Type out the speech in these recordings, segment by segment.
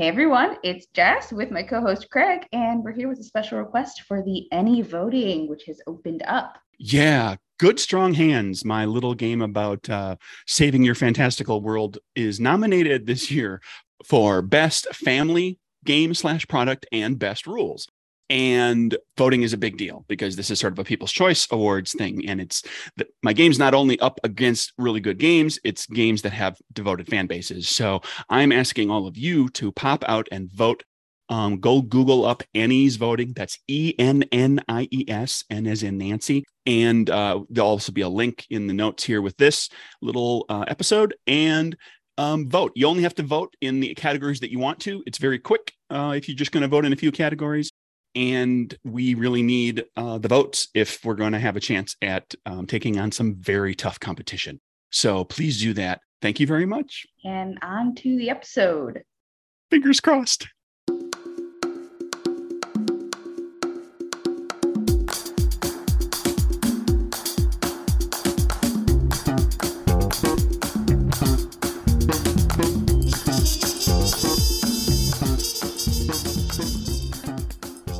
Hey everyone, it's Jess with my co-host Craig, and we're here with a special request for the Ennie voting, which has opened up. Yeah, Good Strong Hands, my little game about saving your fantastical world, is nominated this year for Best Family Game / Product and Best Rules. And voting is a big deal because this is sort of a People's Choice Awards thing. And it's my game's not only up against really good games, it's games that have devoted fan bases. So I'm asking all of you to pop out and vote. Go Google up ENnies voting. That's ENNIES, N as in Nancy. And there'll also be a link in the notes here with this little episode. And vote. You only have to vote in the categories that you want to. It's very quick if you're just going to vote in a few categories. And we really need the votes if we're going to have a chance at taking on some very tough competition. So please do that. Thank you very much. And on to the episode. Fingers crossed.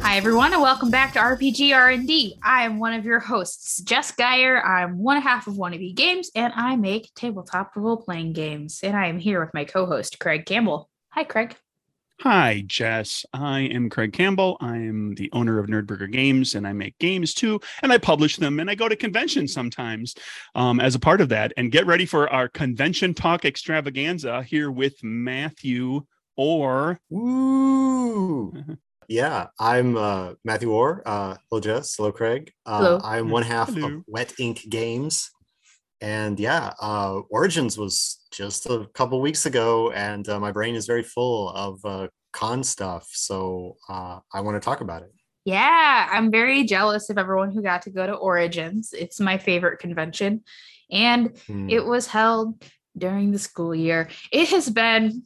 Hi, everyone, and welcome back to RPG R&D. I am one of your hosts, Jess Geyer. I'm one half of Wannabe Games, and I make tabletop role-playing games. And I am here with my co-host, Craig Campbell. Hi, Craig. Hi, Jess. I am Craig Campbell. I am the owner of Nerdburger Games, and I make games, too. And I publish them, and I go to conventions sometimes as a part of that. And get ready for our convention talk extravaganza here with Matthew Orr. Woo! Yeah, I'm Matthew Orr. Hello, Jess. Hello, Craig. Hello. I'm one half of Wet Ink Games. And yeah, Origins was just a couple weeks ago, and my brain is very full of con stuff. So I want to talk about it. Yeah, I'm very jealous of everyone who got to go to Origins. It's my favorite convention. And it was held during the school year. It has been...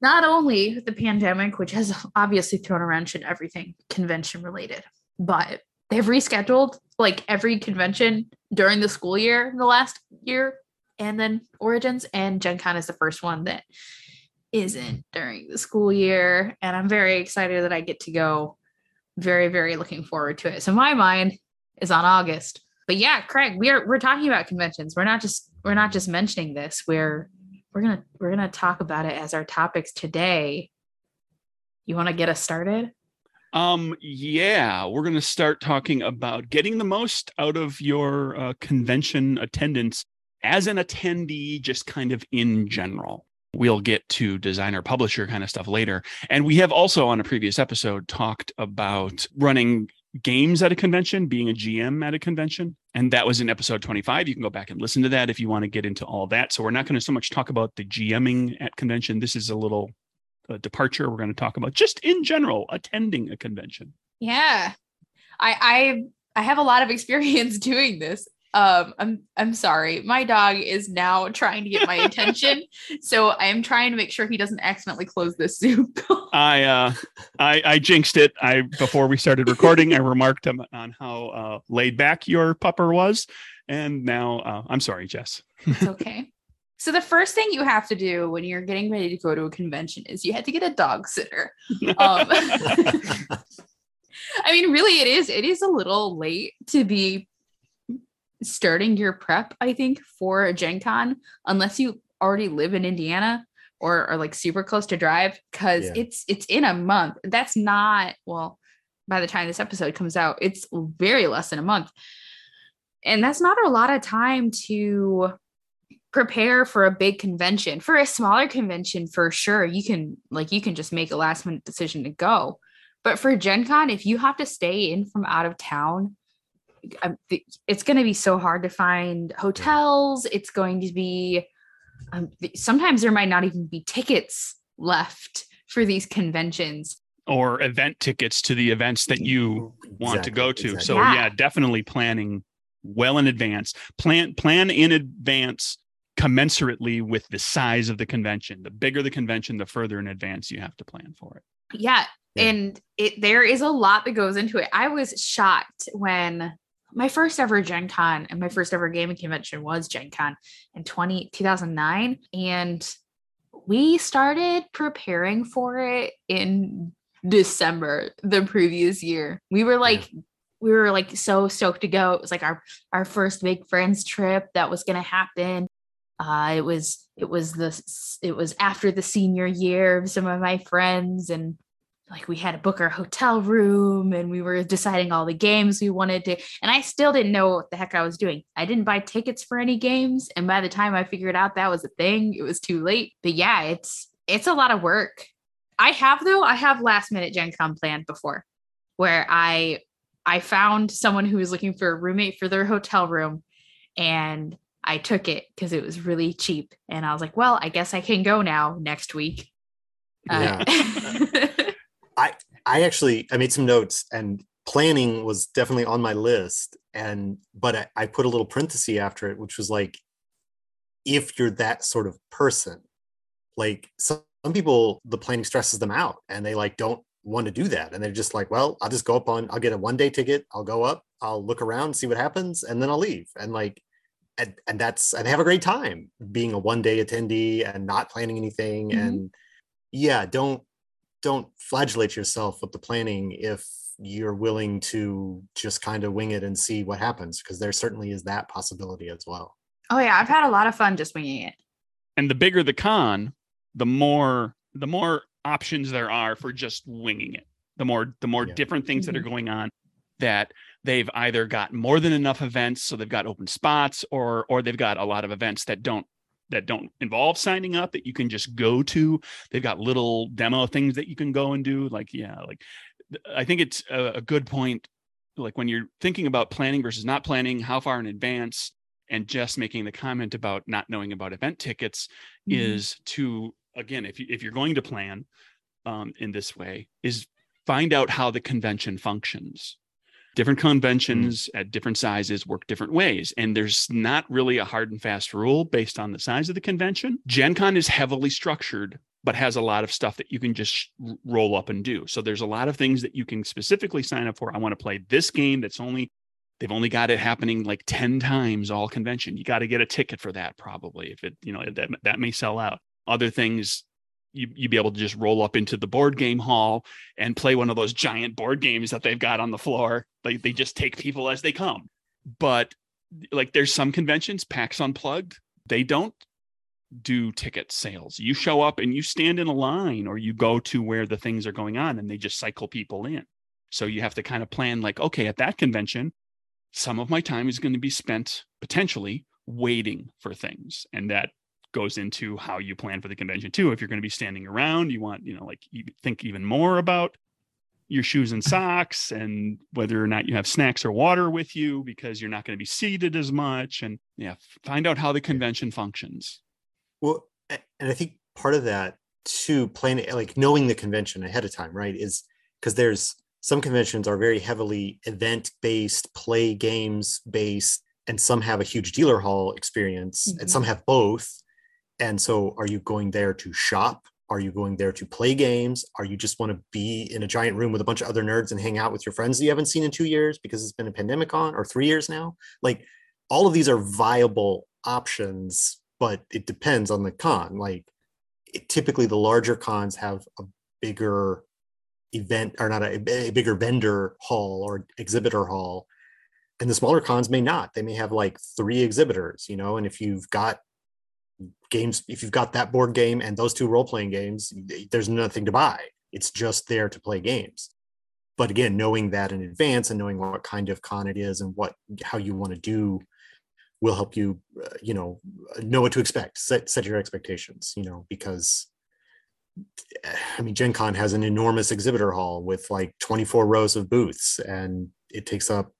Not only the pandemic, which has obviously thrown a wrench in everything convention related, but they've rescheduled like every convention during the school year in the last year, and then Origins and Gen Con is the first one that isn't during the school year. And I'm very excited that I get to go. Very, very looking forward to it. So my mind is on August. But yeah, Craig, we're talking about conventions. We're not just mentioning this. We're gonna talk about it as our topics today. You want to get us started? Yeah, we're gonna start talking about getting the most out of your convention attendance as an attendee, just kind of in general. We'll get to designer, publisher kind of stuff later. And we have also on a previous episode talked about running games at a convention, being a GM at a convention. And that was in episode 25. You can go back and listen to that if you want to get into all that. So we're not going to so much talk about the GMing at convention. This is a little departure. We're going to talk about just in general, attending a convention. Yeah. I have a lot of experience doing this. I'm sorry. My dog is now trying to get my attention. So I am trying to make sure he doesn't accidentally close this Zoom. I jinxed it. Before we started recording, I remarked on how laid back your pupper was. And now I'm sorry, Jess. It's okay. So the first thing you have to do when you're getting ready to go to a convention is you have to get a dog sitter. I mean, really, it is a little late to be starting your prep, I think, for a Gen Con, unless you already live in Indiana or are like super close to Drive, because it's in a month. That's not, well, by the time this episode comes out, it's very less than a month. And that's not a lot of time to prepare for a big convention. For a smaller convention, for sure, you can just make a last minute decision to go. But for Gen Con, if you have to stay in from out of town, it's going to be so hard to find hotels. It's going to be sometimes there might not even be tickets left for these conventions, or event tickets to the events that you want to go to. Exactly. So yeah, definitely planning well in advance. Plan in advance commensurately with the size of the convention. The bigger the convention, the further in advance you have to plan for it. Yeah. And there is a lot that goes into it. I was shocked when my first ever Gen Con and my first ever gaming convention was Gen Con in 2009. And we started preparing for it in December the previous year. We were like, so stoked to go. It was like our first big friends trip that was going to happen. It was after the senior year of some of my friends, and like we had to book our hotel room, and we were deciding all the games we wanted to, and I still didn't know what the heck I was doing. I didn't buy tickets for any games. And by the time I figured out that was a thing, it was too late. But yeah, it's a lot of work. I have last minute Gen Con planned before, where I found someone who was looking for a roommate for their hotel room, and I took it because it was really cheap. And I was like, well, I guess I can go now next week. Yeah. I made some notes, and planning was definitely on my list. But I put a little parenthesis after it, which was like, if you're that sort of person, like some people, the planning stresses them out and they like, don't want to do that. And they're just like, well, I'll just go up I'll get a 1-day ticket. I'll go up, I'll look around, see what happens. And then I'll leave. And like, and have a great time being a 1-day attendee and not planning anything. Mm-hmm. And yeah, don't flagellate yourself with the planning if you're willing to just kind of wing it and see what happens, because there certainly is that possibility as well. Oh yeah, I've had a lot of fun just winging it. And the bigger the con, the more options there are for just winging it. The more different things that are going on, that they've either got more than enough events, so they've got open spots, or they've got a lot of events that don't involve signing up that you can just go to. They've got little demo things that you can go and do. I think it's a good point. Like when you're thinking about planning versus not planning, how far in advance, and just making the comment about not knowing about event tickets is to, again, if you're going to plan in this way, is find out how the convention functions. Different conventions at different sizes work different ways. And there's not really a hard and fast rule based on the size of the convention. Gen Con is heavily structured, but has a lot of stuff that you can just roll up and do. So there's a lot of things that you can specifically sign up for. I want to play this game that's they've only got it happening like 10 times all convention. You got to get a ticket for that probably. If it, that may sell out. Other things, you'd be able to just roll up into the board game hall and play one of those giant board games that they've got on the floor. Like they just take people as they come. But like there's some conventions, PAX Unplugged, they don't do ticket sales. You show up and you stand in a line, or you go to where the things are going on and they just cycle people in. So you have to kind of plan like, okay, at that convention, some of my time is going to be spent potentially waiting for things. And that goes into how you plan for the convention too. If you're going to be standing around, you want, you think even more about your shoes and socks and whether or not you have snacks or water with you, because you're not going to be seated as much. And yeah, find out how the convention functions. Well, and I think part of that too, planning, like knowing the convention ahead of time, right, is because there's some conventions are very heavily event-based, play games-based, and some have a huge dealer hall experience, and some have both. And so are you going there to shop? Are you going there to play games? Are you just want to be in a giant room with a bunch of other nerds and hang out with your friends that you haven't seen in 2 years because it's been a pandemic on, or 3 years now? Like all of these are viable options, but it depends on the con. Like typically the larger cons have a bigger event, or not a bigger vendor hall or exhibitor hall. And the smaller cons may not. They may have like 3 exhibitors, and if you've got games, if you've got that board game and those 2 role-playing games, there's nothing to buy. It's just there to play games. But again, knowing that in advance and knowing what kind of con it is and how you want to do will help you, know what to expect, set your expectations, because I mean, Gen Con has an enormous exhibitor hall with like 24 rows of booths, and it takes up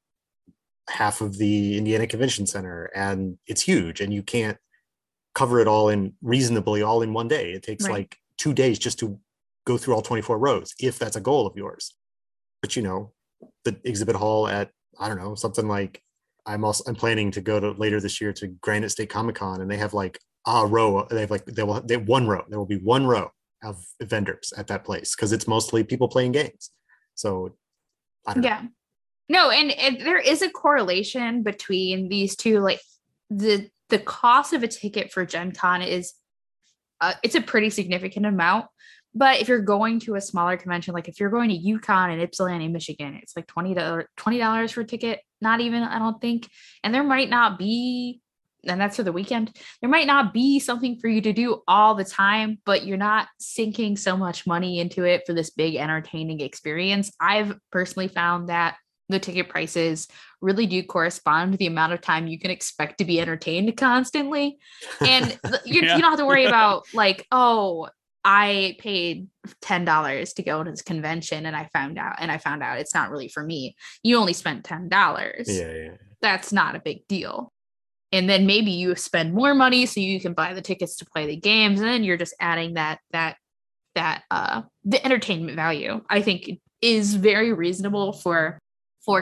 half of the Indiana Convention Center, and it's huge, and you can't cover it all in reasonably all in 1 day. It takes like 2 days just to go through all 24 rows, if that's a goal of yours. But the exhibit hall at, I don't know, something like I'm planning to go to later this year to Granite State Comic-Con, and they have like a row. There will be 1 row of vendors at that place because it's mostly people playing games. So I don't know. No, and there is a correlation between these 2, like the cost of a ticket for Gen Con is it's a pretty significant amount. But if you're going to a smaller convention, like if you're going to UConn and Ypsilanti, Michigan, it's like $20 for a ticket. Not even, I don't think. And there might not be, and that's for the weekend, there might not be something for you to do all the time, but you're not sinking so much money into it for this big entertaining experience. I've personally found that the ticket prices really do correspond to the amount of time you can expect to be entertained constantly. And you don't have to worry about like, oh, I paid $10 to go to this convention and I found out it's not really for me. You only spent $10. Yeah. That's not a big deal. And then maybe you spend more money so you can buy the tickets to play the games. And then you're just adding that the entertainment value, I think, is very reasonable for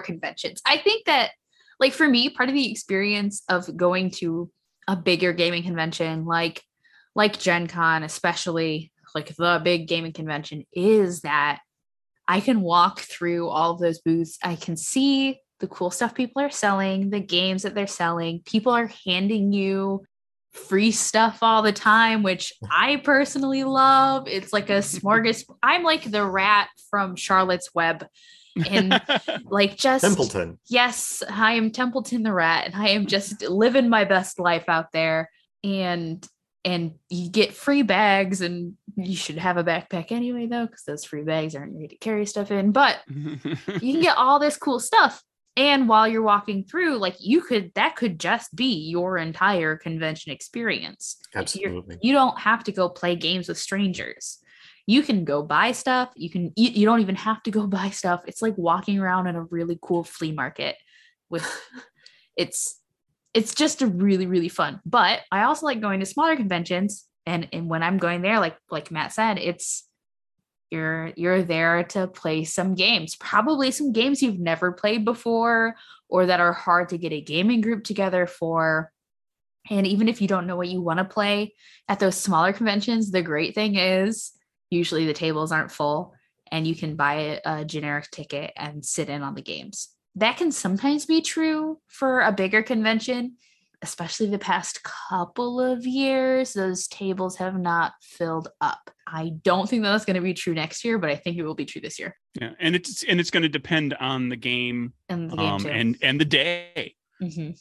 conventions. I think that, like, for me, part of the experience of going to a bigger gaming convention, like Gen Con, especially like the big gaming convention, is that I can walk through all of those booths. I can see the cool stuff people are selling, the games that they're selling. People are handing you free stuff all the time, which I personally love. It's like a smorgasbord. I'm like the rat from Charlotte's Web. And like just Templeton. Yes, I am Templeton the rat, and I am just living my best life out there. And you get free bags, and you should have a backpack anyway, though, because those free bags aren't made to carry stuff in. But you can get all this cool stuff. And while you're walking through, like that could just be your entire convention experience. Absolutely. You don't have to go play games with strangers. You can go buy stuff. You don't even have to go buy stuff. It's like walking around in a really cool flea market with It's just a really, really fun. But I also like going to smaller conventions. And when I'm going there, like Matt said, it's you're there to play some games, probably some games you've never played before or that are hard to get a gaming group together for. And even if you don't know what you want to play at those smaller conventions, the great thing is usually the tables aren't full and you can buy a generic ticket and sit in on the games. That can sometimes be true for a bigger convention, especially the past couple of years. Those tables have not filled up. I don't think that's going to be true next year, but I think it will be true this year. Yeah, and it's going to depend on the game and the day. Mm-hmm.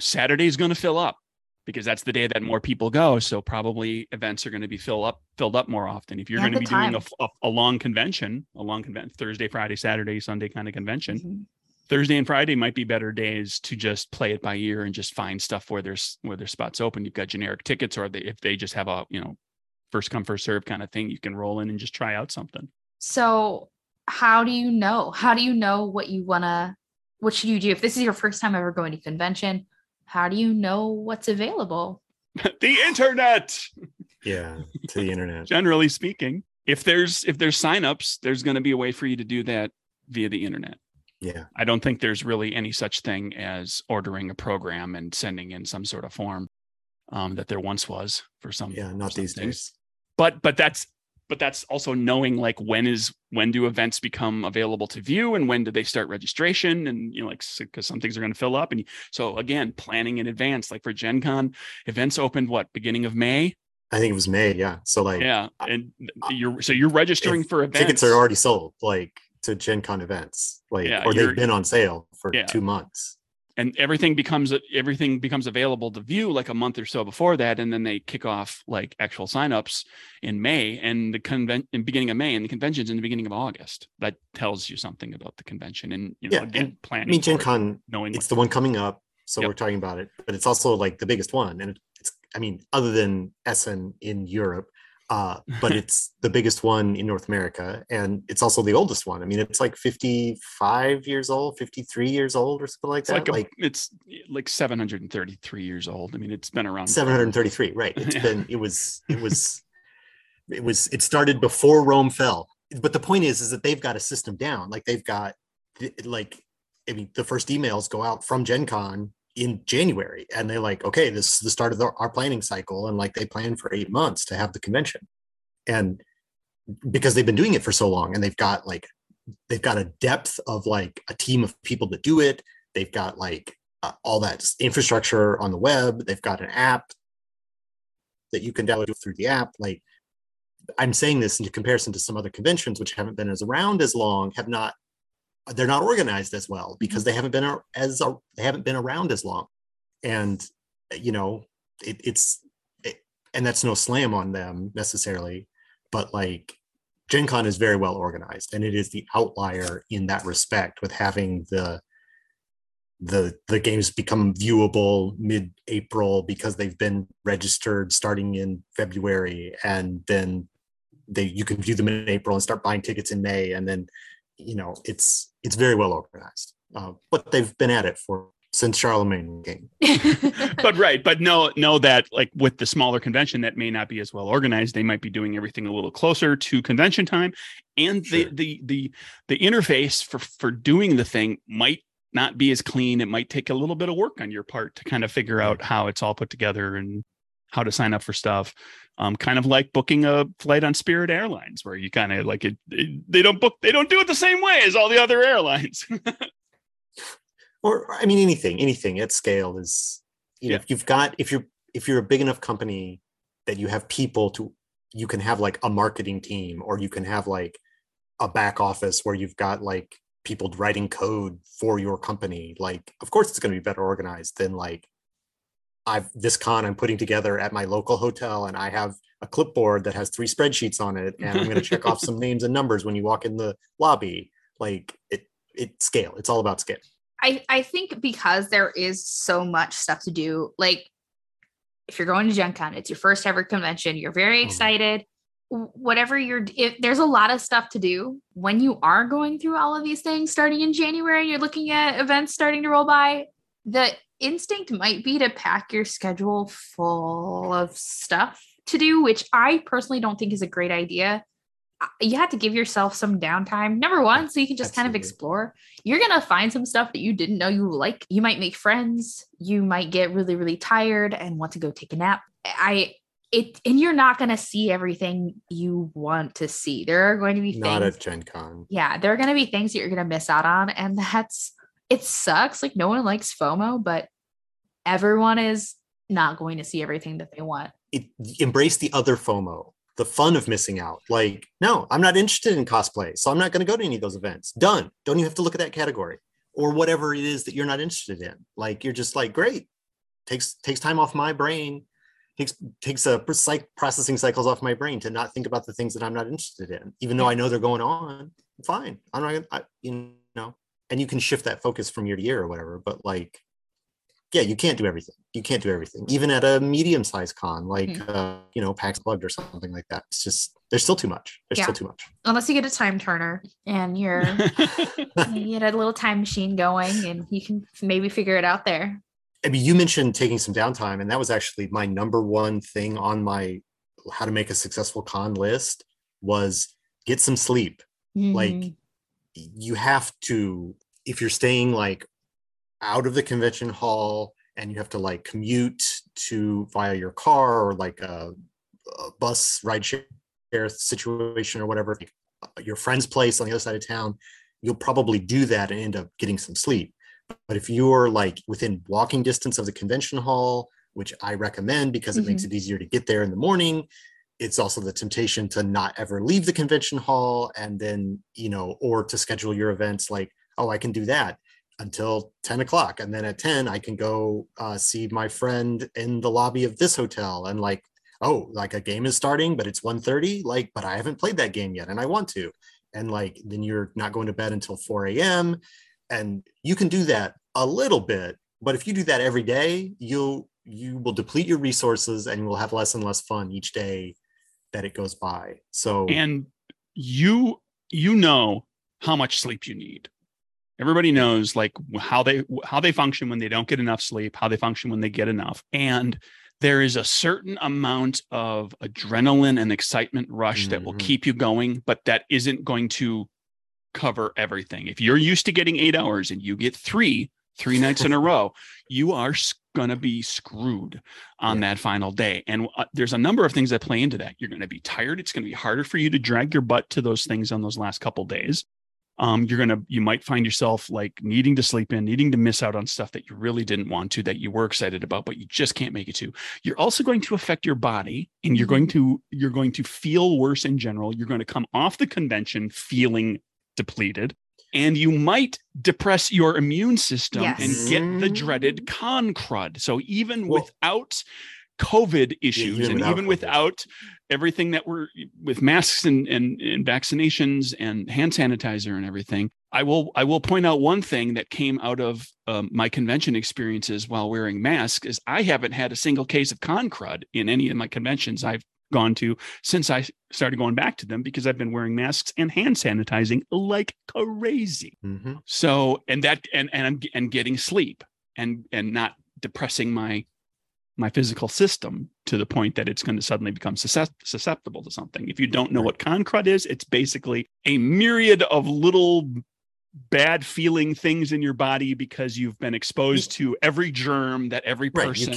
Saturday is going to fill up because that's the day that more people go. So probably events are going to be filled up more often. If you're going to be doing a long convention, Thursday, Friday, Saturday, Sunday kind of convention. Mm-hmm. Thursday and Friday might be better days to just play it by ear and just find stuff where there's spots open. You've got generic tickets, or if they just have a, first come, first serve kind of thing, you can roll in and just try out something. So how do you know what should you do? If this is your first time ever going to convention, how do you know what's available? The internet. Yeah. To the internet. Generally speaking, if there's signups, there's going to be a way for you to do that via the internet. Yeah, I don't think there's really any such thing as ordering a program and sending in some sort of form that there once was for some. Yeah, not these days. But that's also knowing like when do events become available to view and when do they start registration, and because some things are going to fill up, and so again planning in advance. Like for Gen Con, events opened beginning of May. I think it was May. Yeah. So you're registering for events. Tickets are already sold. To Gen Con events, or they've been on sale for 2 months, and everything becomes available to view a month or so before that, and then they kick off actual signups in May and the beginning of May, and the convention's in the beginning of August. That tells you something about the convention, and planning. I mean, Gen Con, knowing it's the one coming up, so we're talking about it, but it's also the biggest one, and it's other than Essen in Europe. But it's the biggest one in North America, and it's also the oldest one. It's 55 years old, 53 years old, or something like that. It's 733 years old. It's been around. 733, right? It's been. It was. It started before Rome fell. But the point is that they've got a system down. They've got, the first emails go out from Gen Con in January, and they're okay, this is the start of our planning cycle, and they plan for 8 months to have the convention, and because they've been doing it for so long, and they've got a depth of a team of people to do it. They've got all that infrastructure on the web. They've got an app. that you can download through the app. Like, I'm saying this in comparison to some other conventions, which haven't been as around as long, they're not organized as well because they haven't been around as long. And, you know, and that's no slam on them necessarily, but like Gen Con is very well organized, and it is the outlier in that respect with having the games become viewable mid-April because they've been registered starting in February, and then you can view them in April and start buying tickets in May, and then, you know, it's very well organized. But they've been at it since Charlemagne came. But know that like with the smaller convention that may not be as well organized, they might be doing everything a little closer to convention time, and sure, the interface for doing the thing might not be as clean. It might take a little bit of work on your part to kind of figure out how it's all put together and how to sign up for stuff. Kind of like booking a flight on Spirit Airlines, where you kind of like it they don't do it the same way as all the other airlines. Or, I mean, anything at scale is, if you've got, if you're a big enough company that you have people you can have like a marketing team, or you can have like a back office where you've got like people writing code for your company. Like, of course it's going to be better organized than like, this con I'm putting together at my local hotel, and I have a clipboard that has 3 spreadsheets on it, and I'm going to check off some names and numbers when you walk in the lobby. Like it's scale. It's all about scale. I think because there is so much stuff to do, like if you're going to Gen Con, it's your first ever convention, you're very excited, there's a lot of stuff to do when you are going through all of these things starting in January, you're looking at events starting to roll by. The instinct might be to pack your schedule full of stuff to do, which I personally don't think is a great idea. You have to give yourself some downtime, number one, so you can just kind of explore. You're going to find some stuff that you didn't know you like. You might make friends. You might get really, really tired and want to go take a nap. And you're not going to see everything you want to see. There are going to be things. Not at Gen Con. Yeah. There are going to be things that you're going to miss out on. And it sucks. Like, no one likes FOMO, but everyone is not going to see everything that they want. Embrace the other FOMO. The fun of missing out. Like, no, I'm not interested in cosplay, so I'm not going to go to any of those events. Done. Don't even have to look at that category or whatever it is that you're not interested in. Like, you're just like, great. Takes time off my brain. Takes processing cycles off my brain to not think about the things that I'm not interested in, even though I know they're going on. Fine. I'm not gonna, you know, and you can shift that focus from year to year or whatever. But like, yeah, you can't do everything. Even at a medium-sized con, like, PAX Unplugged or something like that. It's just, there's still too much. Still too much. Unless you get a time turner and you get a little time machine going, and you can maybe figure it out there. I mean, you mentioned taking some downtime, and that was actually my number one thing on my how to make a successful con list was get some sleep. Mm-hmm. Like, you have to, if you're staying like out of the convention hall and you have to like commute to via your car or like a bus ride share situation or whatever, your friend's place on the other side of town, you'll probably do that and end up getting some sleep. But if you're like within walking distance of the convention hall, which I recommend because it makes it easier to get there in the morning, it's also the temptation to not ever leave the convention hall, and then, you know, or to schedule your events like, oh, I can do that until 10 o'clock. And then at 10, I can go see my friend in the lobby of this hotel. And like, oh, like a game is starting, but it's 1:30. Like, but I haven't played that game yet and I want to. And like, then you're not going to bed until 4 a.m. And you can do that a little bit. But if you do that every day, you will deplete your resources, and you will have less and less fun each day that it goes by. So, and you know how much sleep you need. Everybody knows like how they function when they don't get enough sleep, how they function when they get enough. And there is a certain amount of adrenaline and excitement rush that will keep you going, but that isn't going to cover everything. If you're used to getting 8 hours and you get three nights in a row, you are going to be screwed on that final day. And there's a number of things that play into that. You're going to be tired. It's going to be harder for you to drag your butt to those things on those last couple days. you might find yourself like needing to sleep in, needing to miss out on stuff that you really didn't want to, that you were excited about, but you just can't make it to. You're also going to affect your body, and you're going to feel worse in general. You're going to come off the convention feeling depleted, and you might depress your immune system and get the dreaded con crud. So even without COVID issues without everything that we're with masks and vaccinations and hand sanitizer and everything, I will point out one thing that came out of my convention experiences while wearing masks is I haven't had a single case of con crud in any of my conventions I've gone to since I started going back to them, because I've been wearing masks and hand sanitizing like crazy. Mm-hmm. So, and getting sleep and not depressing my physical system to the point that it's going to suddenly become susceptible to something. If you don't know what con crud is, it's basically a myriad of little bad feeling things in your body because you've been exposed to every germ that every person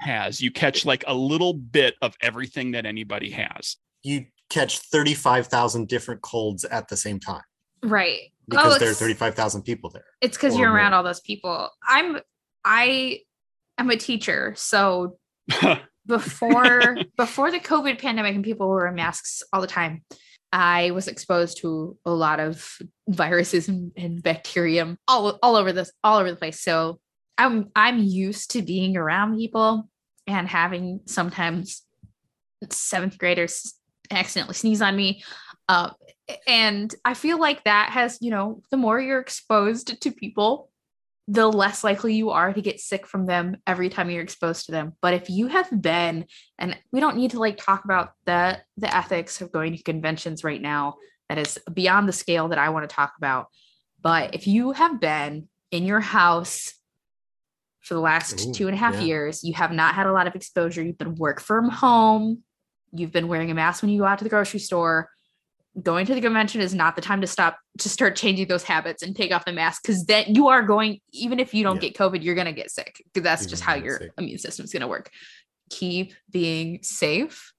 has. You catch like a little bit of everything that anybody has. You catch 35,000 different colds at the same time. Right. Because there are 35,000 people there. It's because you're around all those people. I'm a teacher, so before the COVID pandemic and people were wearing masks all the time, I was exposed to a lot of viruses and bacterium all over the place. So I'm used to being around people and having sometimes seventh graders accidentally sneeze on me. And I feel like that has, the more you're exposed to people, the less likely you are to get sick from them every time you're exposed to them. But if you have been, and we don't need to like talk about the ethics of going to conventions right now, that is beyond the scale that I want to talk about. But if you have been in your house for the last 2.5 years, you have not had a lot of exposure. You've been work from home. You've been wearing a mask when you go out to the grocery store. Going to the convention is not the time to start changing those habits and take off the mask, because then you are going, even if you don't get COVID, you're going to get sick, because that's just how your immune system is going to work. Keep being safe.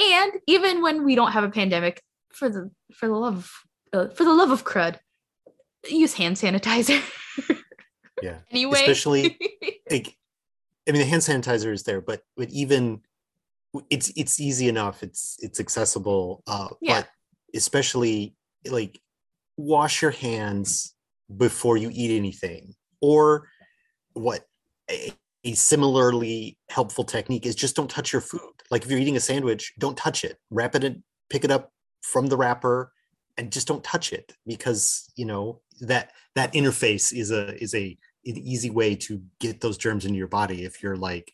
And even when we don't have a pandemic, for the love of crud, use hand sanitizer. Yeah. Anyway, especially the hand sanitizer is there, but even it's easy enough. It's accessible. But especially like wash your hands before you eat anything, or what a similarly helpful technique is just don't touch your food. Like if you're eating a sandwich, don't touch it, wrap it in, pick it up from the wrapper and just don't touch it, because that interface is an easy way to get those germs into your body. If you're like,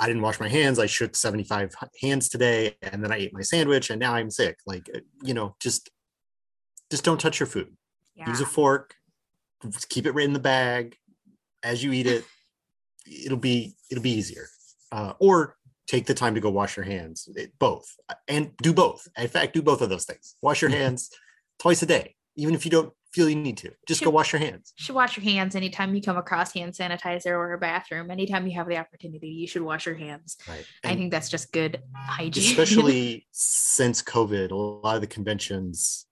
I didn't wash my hands, I shook 75 hands today, and then I ate my sandwich, and now I'm sick. Like, just don't touch your food. Yeah. Use a fork, keep it right in the bag. As you eat it, it'll be easier. Or take the time to go wash your hands. Do both. In fact, do both of those things. Wash your hands twice a day, even if you don't feel you need to. Just go wash your hands. You should wash your hands anytime you come across hand sanitizer or a bathroom. Anytime you have the opportunity, you should wash your hands. Right. I think that's just good hygiene. Especially since COVID, a lot of the conventions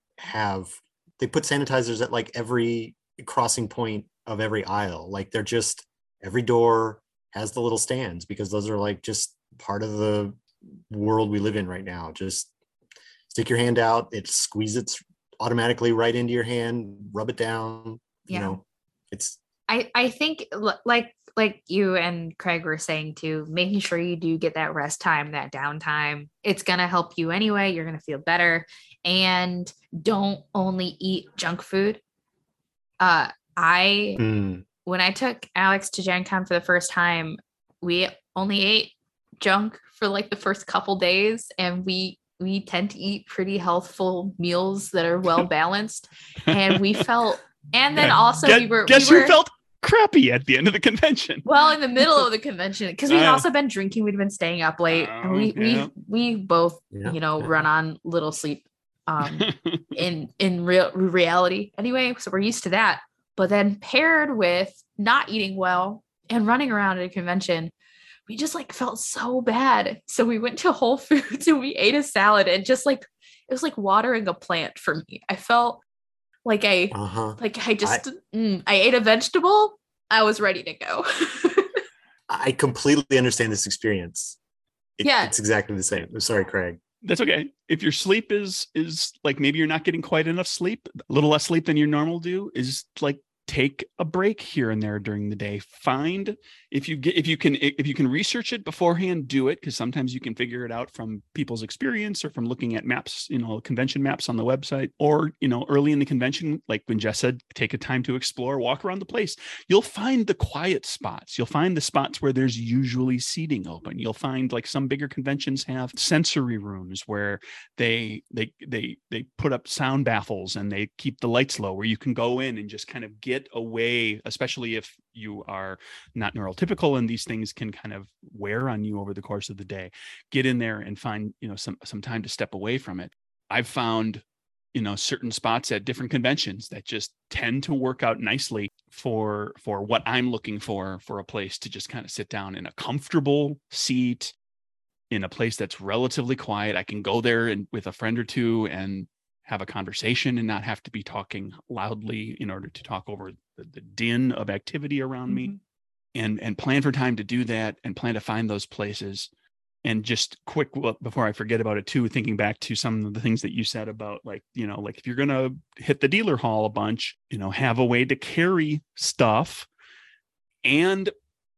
they put sanitizers at like every crossing point of every aisle. Like they're just, every door has the little stands, because those are like just part of the world we live in right now. Just stick your hand out, it squeezes automatically right into your hand, rub it down. I think like you and Craig were saying too, making sure you do get that rest time, that downtime, it's going to help you anyway. You're going to feel better. And don't only eat junk food. When I took Alex to Gen Con for the first time, we only ate junk for like the first couple days, and we tend to eat pretty healthful meals that are well balanced. And we felt, and then also we felt crappy at the end of the convention. Well, in the middle of the convention, because we've also been drinking. We'd been staying up late. And we both, run on little sleep in real reality anyway. So we're used to that, but then paired with not eating well and running around at a convention, we just like felt so bad. So we went to Whole Foods and we ate a salad, and just like, it was like watering a plant for me. I felt Like I ate a vegetable. I was ready to go. I completely understand this experience. It's exactly the same. I'm sorry, Craig. That's okay. If your sleep is like, maybe you're not getting quite enough sleep, a little less sleep than you normally do, is like, take a break here and there during the day. Find, if you can research it beforehand, do it, because sometimes you can figure it out from people's experience or from looking at maps, convention maps on the website, or, early in the convention, like when Jess said, take a time to explore, walk around the place. You'll find the quiet spots. You'll find the spots where there's usually seating open. You'll find, like, some bigger conventions have sensory rooms where they put up sound baffles and they keep the lights low, where you can go in and just kind of get away, especially if you are not neurotypical and these things can kind of wear on you over the course of the day. Get in there and find, some time to step away from it. I've found, certain spots at different conventions that just tend to work out nicely for what I'm looking for a place to just kind of sit down in a comfortable seat in a place that's relatively quiet. I can go there and with a friend or two and have a conversation and not have to be talking loudly in order to talk over the din of activity around me, and plan for time to do that and plan to find those places. And just quick, before I forget about it too, thinking back to some of the things that you said about like if you're going to hit the dealer hall a bunch, have a way to carry stuff and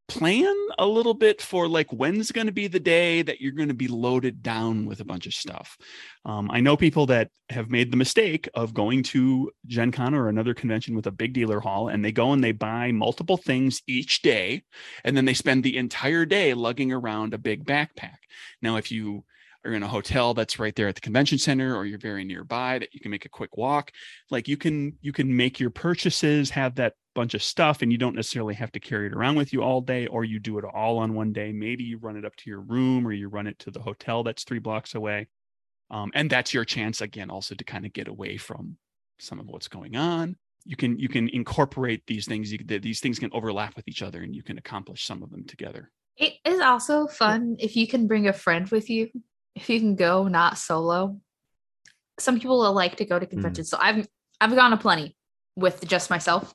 plan a little bit for like when's going to be the day that you're going to be loaded down with a bunch of stuff. I know people that have made the mistake of going to Gen Con or another convention with a big dealer hall, and they go and they buy multiple things each day, and then they spend the entire day lugging around a big backpack. Now, if you are in a hotel that's right there at the convention center, or you're very nearby that you can make a quick walk, like you can make your purchases, have that bunch of stuff, and you don't necessarily have to carry it around with you all day, or you do it all on one day. Maybe you run it up to your room, or you run it to the hotel that's 3 blocks away. And that's your chance again, also to kind of get away from some of what's going on. You can incorporate these things. These things can overlap with each other, and you can accomplish some of them together. It is also fun if you can bring a friend with you, if you can go not solo. Some people like to go to conventions. So I've gone to plenty with just myself.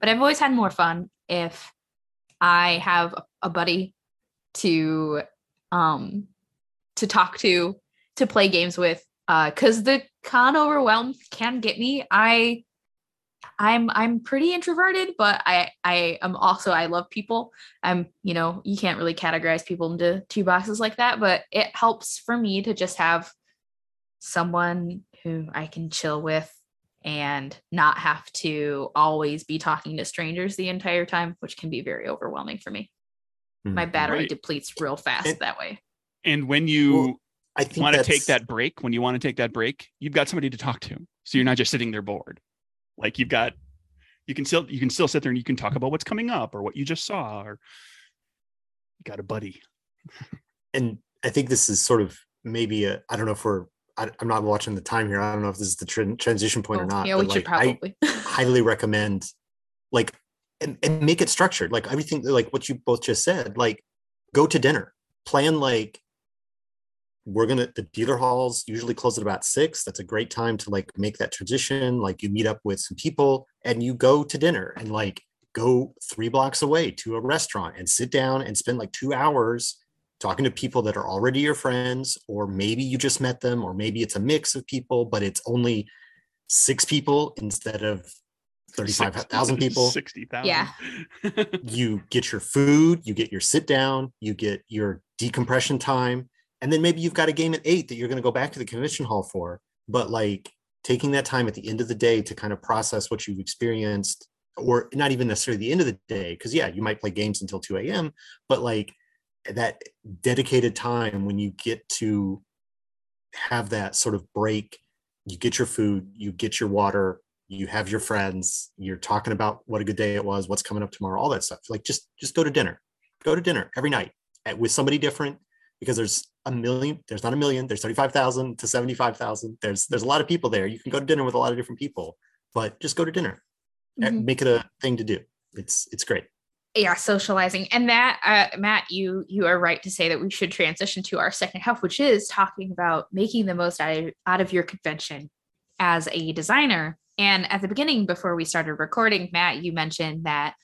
But I've always had more fun if I have a buddy to talk to play games with, because the con overwhelm can get me. I'm pretty introverted, but I am also, I love people. You can't really categorize people into 2 boxes like that, but it helps for me to just have someone who I can chill with and not have to always be talking to strangers the entire time, which can be very overwhelming for me. My battery depletes real fast that way. And when you want to take that break, you've got somebody to talk to. So you're not just sitting there bored. Like you can still sit there and you can talk about what's coming up or what you just saw, or you got a buddy. And I think this is sort of maybe I don't know if I'm not watching the time here. I don't know if this is the transition point or not. Yeah, we should probably. I highly recommend, and make it structured. Like everything, like what you both just said, like go to dinner, plan, like the dealer halls usually close at about 6. That's a great time to like make that transition. Like you meet up with some people and you go to dinner and like go 3 blocks away to a restaurant and sit down and spend like 2 hours talking to people that are already your friends, or maybe you just met them, or maybe it's a mix of people, but it's only 6 people instead of 35,000 people. 60,000. Yeah. You get your food, you get your sit down, you get your decompression time, and then maybe you've got a game at 8 that you're going to go back to the convention hall for. But like taking that time at the end of the day to kind of process what you've experienced, or not even necessarily the end of the day, because you might play games until 2 a.m., but like that dedicated time when you get to have that sort of break, you get your food, you get your water, you have your friends, you're talking about what a good day it was, what's coming up tomorrow, all that stuff. Like just go to dinner every night with somebody different, because there's 35,000 to 75,000. There's a lot of people there. You can go to dinner with a lot of different people, but just go to dinner. Make it a thing to do. It's great. Yeah, socializing. And that, Matt, you are right to say that we should transition to our second half, which is talking about making the most out of your convention as a designer. And at the beginning, before we started recording, Matt, you mentioned that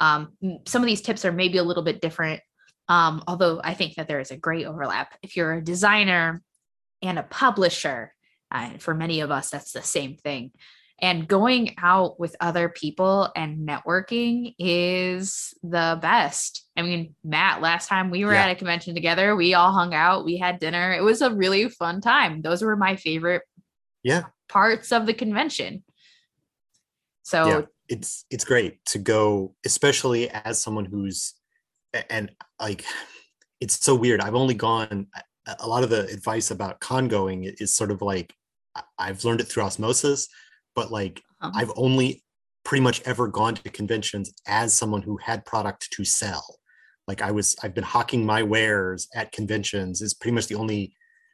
some of these tips are maybe a little bit different, although I think that there is a great overlap. If you're a designer and a publisher, for many of us, that's the same thing. And going out with other people and networking is the best. I mean, Matt, last time we were at a convention together, we all hung out, we had dinner. It was a really fun time. Those were my favorite parts of the convention. So it's great to go, especially as someone who's, and like, it's so weird. I've only gone, a lot of the advice about con going is sort of like, I've learned it through osmosis, but like I've only pretty much ever gone to conventions as someone who had product to sell. Like I've been hawking my wares at conventions is pretty much the only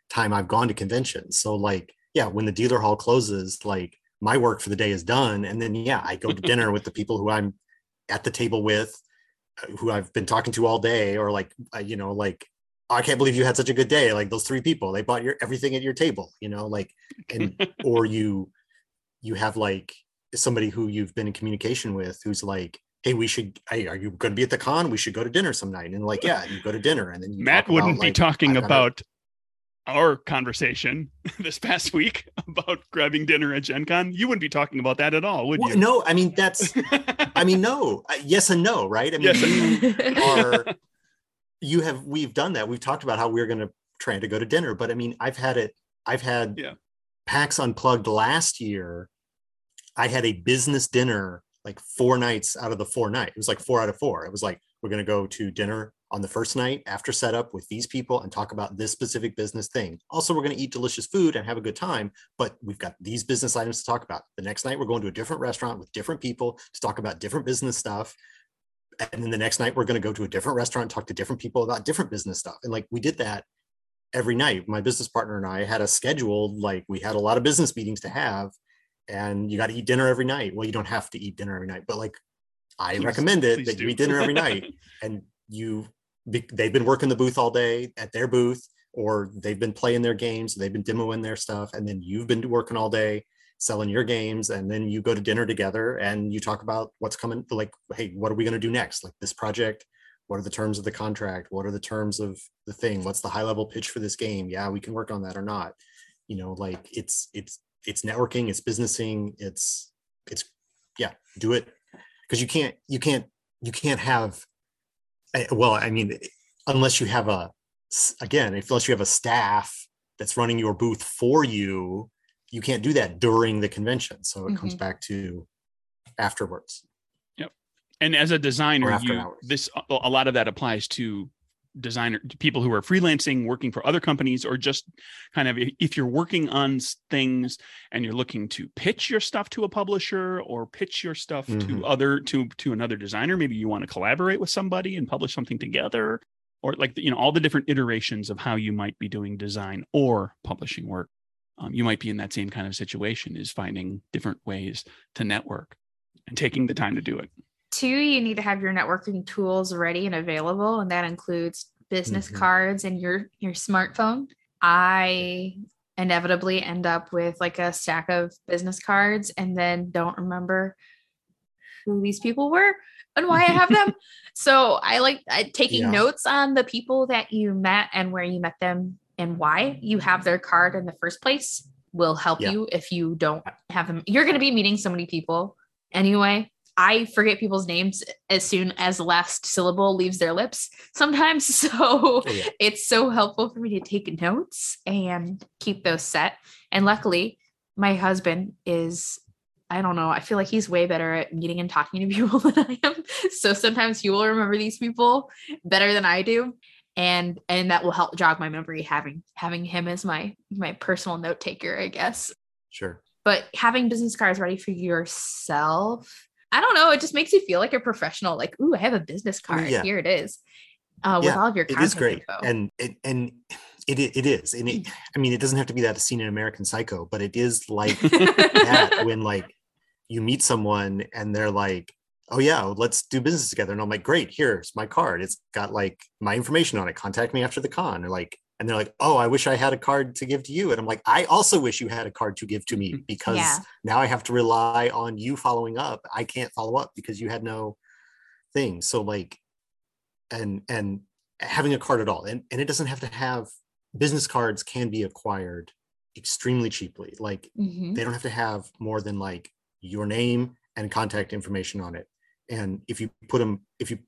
time I've gone to conventions. So like, when the dealer hall closes, like my work for the day is done. And then, I go to dinner with the people who I'm at the table with, who I've been talking to all day, or like, you know, like, I can't believe you had such a good day. Like those three people, they bought everything at your table, you know, like, and, or you have like somebody who you've been in communication with, who's like, hey, hey, are you going to be at the con? We should go to dinner some night. And like, you go to dinner. And then Matt wouldn't be talking about our conversation this past week about grabbing dinner at Gen Con. You wouldn't be talking about that at all, would you? No, I mean, no, yes and no, right? I mean, we've done that. We've talked about how we're going to try to go to dinner, but I mean, I've had PAX Unplugged last year. I had a business dinner, like 4 nights out of the 4 nights. It was like 4 out of 4. It was like, we're going to go to dinner on the first night after setup with these people and talk about this specific business thing. Also, we're going to eat delicious food and have a good time, but we've got these business items to talk about. The next night, we're going to a different restaurant with different people to talk about different business stuff. And then the next night, we're going to go to a different restaurant, talk to different people about different business stuff. And like, we did that every night. My business partner and I had a schedule, like we had a lot of business meetings to have, and you got to eat dinner every night. Well, you don't have to eat dinner every night, but like, I recommend it that you eat dinner every night. And they've been working the booth all day at their booth, or they've been playing their games, they've been demoing their stuff, and then you've been working all day selling your games, and then you go to dinner together and you talk about what's coming, like, hey, what are we going to do next? Like this project, what are the terms of the contract? What are the terms of the thing? What's the high level pitch for this game? Yeah, we can work on that or not. You know, like it's networking, it's businessing, it's do it. Because you can't have, well, I mean, unless you have a staff that's running your booth for you, you can't do that during the convention. So it comes back to afterwards. Yep. And as a designer, a lot of that applies to people who are freelancing, working for other companies, or just kind of if you're working on things and you're looking to pitch your stuff to a publisher or pitch your stuff to another designer. Maybe you want to collaborate with somebody and publish something together, or like, you know, all the different iterations of how you might be doing design or publishing work. You might be in that same kind of situation, is finding different ways to network and taking the time to do it. 2, you need to have your networking tools ready and available, and that includes business cards and your smartphone. I inevitably end up with like a stack of business cards and then don't remember who these people were and why I have them. So I like taking notes on the people that you met and where you met them and why you have their card in the first place will help you if you don't have them. You're going to be meeting so many people anyway. I forget people's names as soon as the last syllable leaves their lips sometimes. So it's so helpful for me to take notes and keep those set. And luckily my husband is, I don't know, I feel like he's way better at meeting and talking to people than I am. So sometimes he will remember these people better than I do. And that will help jog my memory, having him as my personal note taker, I guess. Sure. But having business cards ready for yourself, I don't know. It just makes you feel like a professional. Like, ooh, I have a business card. Yeah. Here it is, with all of your content. It is great, info. and it is. And it, I mean, it doesn't have to be that scene in American Psycho, but it is like that when like you meet someone and they're like, "Oh yeah, let's do business together." And I'm like, "Great, here's my card. It's got like my information on it. Contact me after the con." Or like, And they're like, oh, I wish I had a card to give to you. And I'm like, I also wish you had a card to give to me, because now I have to rely on you following up. I can't follow up because you had no thing. So like, and having a card at all. And it doesn't have to have, business cards can be acquired extremely cheaply. Like they don't have to have more than like your name and contact information on it. And if you put them, if you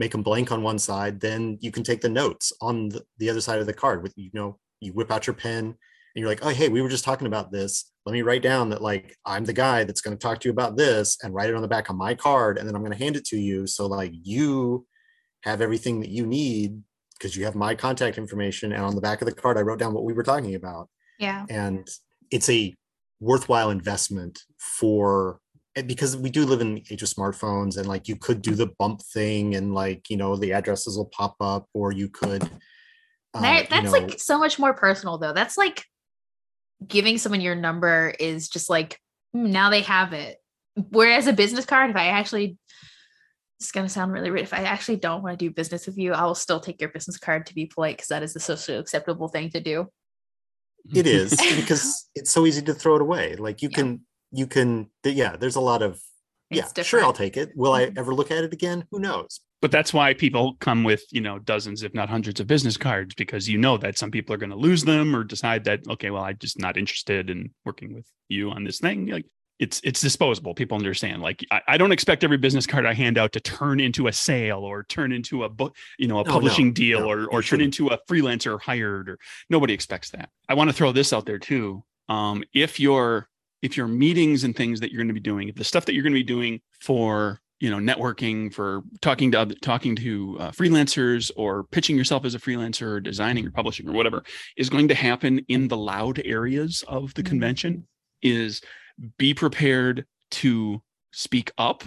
make them blank on one side, then you can take the notes on the other side of the card with, you know, you whip out your pen and you're like, oh, hey, we were just talking about this. Let me write down that like, I'm the guy that's going to talk to you about this, and write it on the back of my card. And then I'm going to hand it to you. So like you have everything that you need because you have my contact information. And on the back of the card, I wrote down what we were talking about. Yeah. And it's a worthwhile investment for, because we do live in the age of smartphones, and like you could do the bump thing and like, you know, the addresses will pop up, or you could. That's like so much more personal though. That's like giving someone your number is just like, now they have it. Whereas a business card, if I actually, it's going to sound really rude, if I actually don't want to do business with you, I will still take your business card to be polite, because that is the socially acceptable thing to do. It is, because it's so easy to throw it away. Like you can, there's a lot of, sure, I'll take it. Will I ever look at it again? Who knows? But that's why people come with, you know, dozens, if not hundreds of business cards, because you know that some people are going to lose them or decide that, okay, well, I'm just not interested in working with you on this thing. Like it's disposable. People understand, like, I don't expect every business card I hand out to turn into a sale or turn into a book, you know, a publishing deal or turn into a freelancer hired, or nobody expects that. I want to throw this out there too. If your meetings and things that you're going to be doing, if the stuff that you're going to be doing for, you know, networking, for talking to freelancers, or pitching yourself as a freelancer, or designing or publishing or whatever, is going to happen in the loud areas of the convention, is be prepared to speak up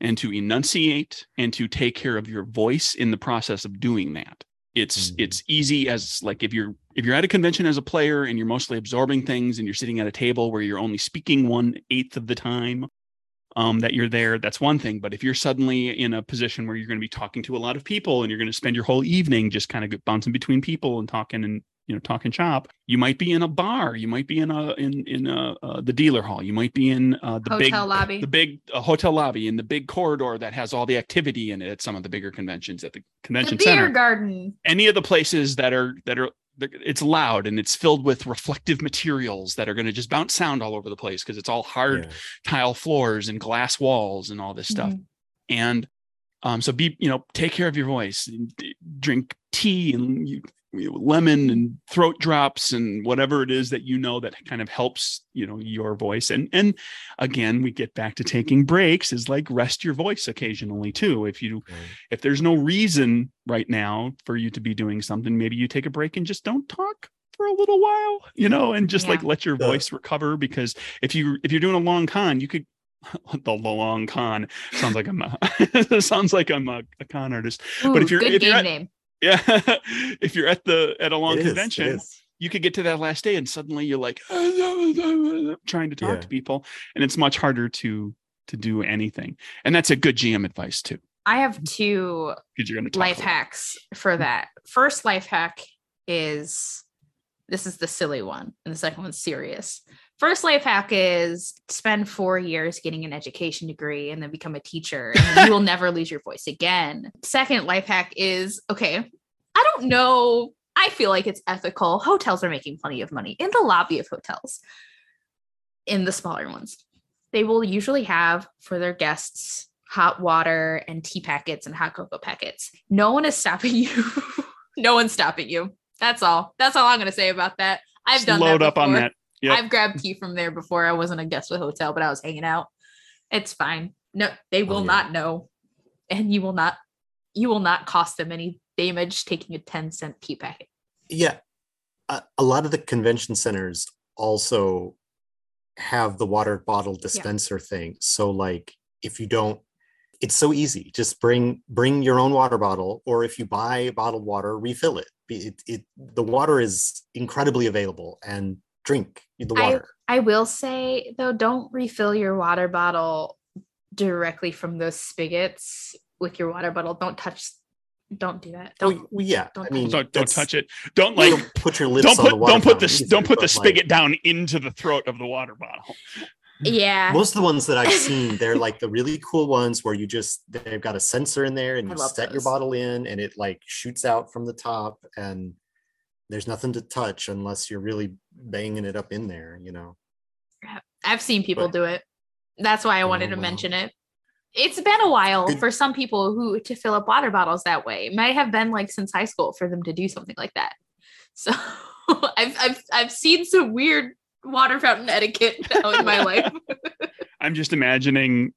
and to enunciate and to take care of your voice in the process of doing that. It's easy as like, if you're at a convention as a player and you're mostly absorbing things and you're sitting at a table where you're only speaking 1/8 of the time that you're there, that's one thing. But if you're suddenly in a position where you're going to be talking to a lot of people and you're going to spend your whole evening just kind of bouncing between people and talking shop, you might be in a bar, you might be in the dealer hall, you might be in the big hotel lobby, in the big corridor that has all the activity in it at some of the bigger conventions, at the convention center, beer garden, any of the places that are it's loud and it's filled with reflective materials that are going to just bounce sound all over the place, because it's all hard tile floors and glass walls and all this stuff. And so take care of your voice, and drink tea and lemon and throat drops and whatever it is that, you know, that kind of helps, you know, your voice. And again, we get back to taking breaks, is like rest your voice occasionally too. If there's no reason right now for you to be doing something, maybe you take a break and just don't talk for a little while, you know, and just like let your voice recover. Because if you're doing a long con, you could, the long con sounds like I'm a con artist. Ooh, but if you're at a long convention, you could get to that last day and suddenly you're like trying to talk to people, and it's much harder to do anything. And that's a good GM advice too. I have two life hacks for that. First life hack is the silly one, and the second one's serious. First life hack is spend 4 years getting an education degree and then become a teacher, and you will never lose your voice again. Second life hack is, okay, I don't know, I feel like it's ethical. Hotels are making plenty of money. In the lobby of hotels, in the smaller ones, they will usually have for their guests hot water and tea packets and hot cocoa packets. No one is stopping you. No one's stopping you. That's all. That's all I'm going to say about that. I've done that before. Load up on that. Yep. I've grabbed tea from there before. I wasn't a guest with a hotel, but I was hanging out. It's fine. No, they will not know. And you will not cost them any damage taking a 10-cent tea packet. Yeah. A lot of the convention centers also have the water bottle dispenser thing. So like, if you don't, it's so easy. Just bring your own water bottle, or if you buy bottled water, refill it. The water is incredibly available, and drink the water. I will say though, don't refill your water bottle directly from those spigots with your water bottle. Don't touch Don't do that. Don't touch it. Don't like put your lips. Don't put the spigot down into the throat of the water bottle. Yeah. Most of the ones that I've seen, they're like the really cool ones where they've got a sensor in there and you set your bottle in and it like shoots out from the top and there's nothing to touch unless you're really banging it up in there, you know. I've seen people do it. That's why I wanted to mention it. It's been a while for some people who to fill up water bottles that way. It might have been like since high school for them to do something like that. So I've seen some weird water fountain etiquette now in my life. I'm just imagining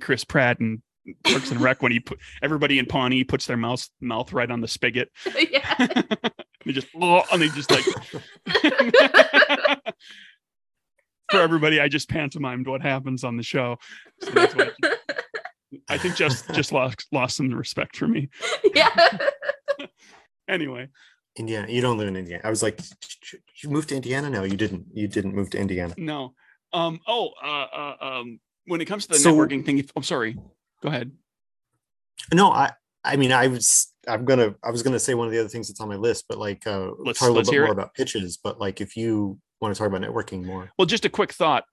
Chris Pratt and Parks and Rec when he put everybody in Pawnee puts their mouth right on the spigot. Yeah. they just like for everybody. I just pantomimed what happens on the show. So that's what I think just lost some respect for me. Yeah. Anyway. Indiana. You don't live in Indiana. I was like, you moved to Indiana? No, you didn't. You didn't move to Indiana. No. When it comes to the networking thing, I'm sorry. Go ahead. No, I was gonna say one of the other things that's on my list, but like talk a little bit more about pitches. But like, if you want to talk about networking more, well, just a quick thought.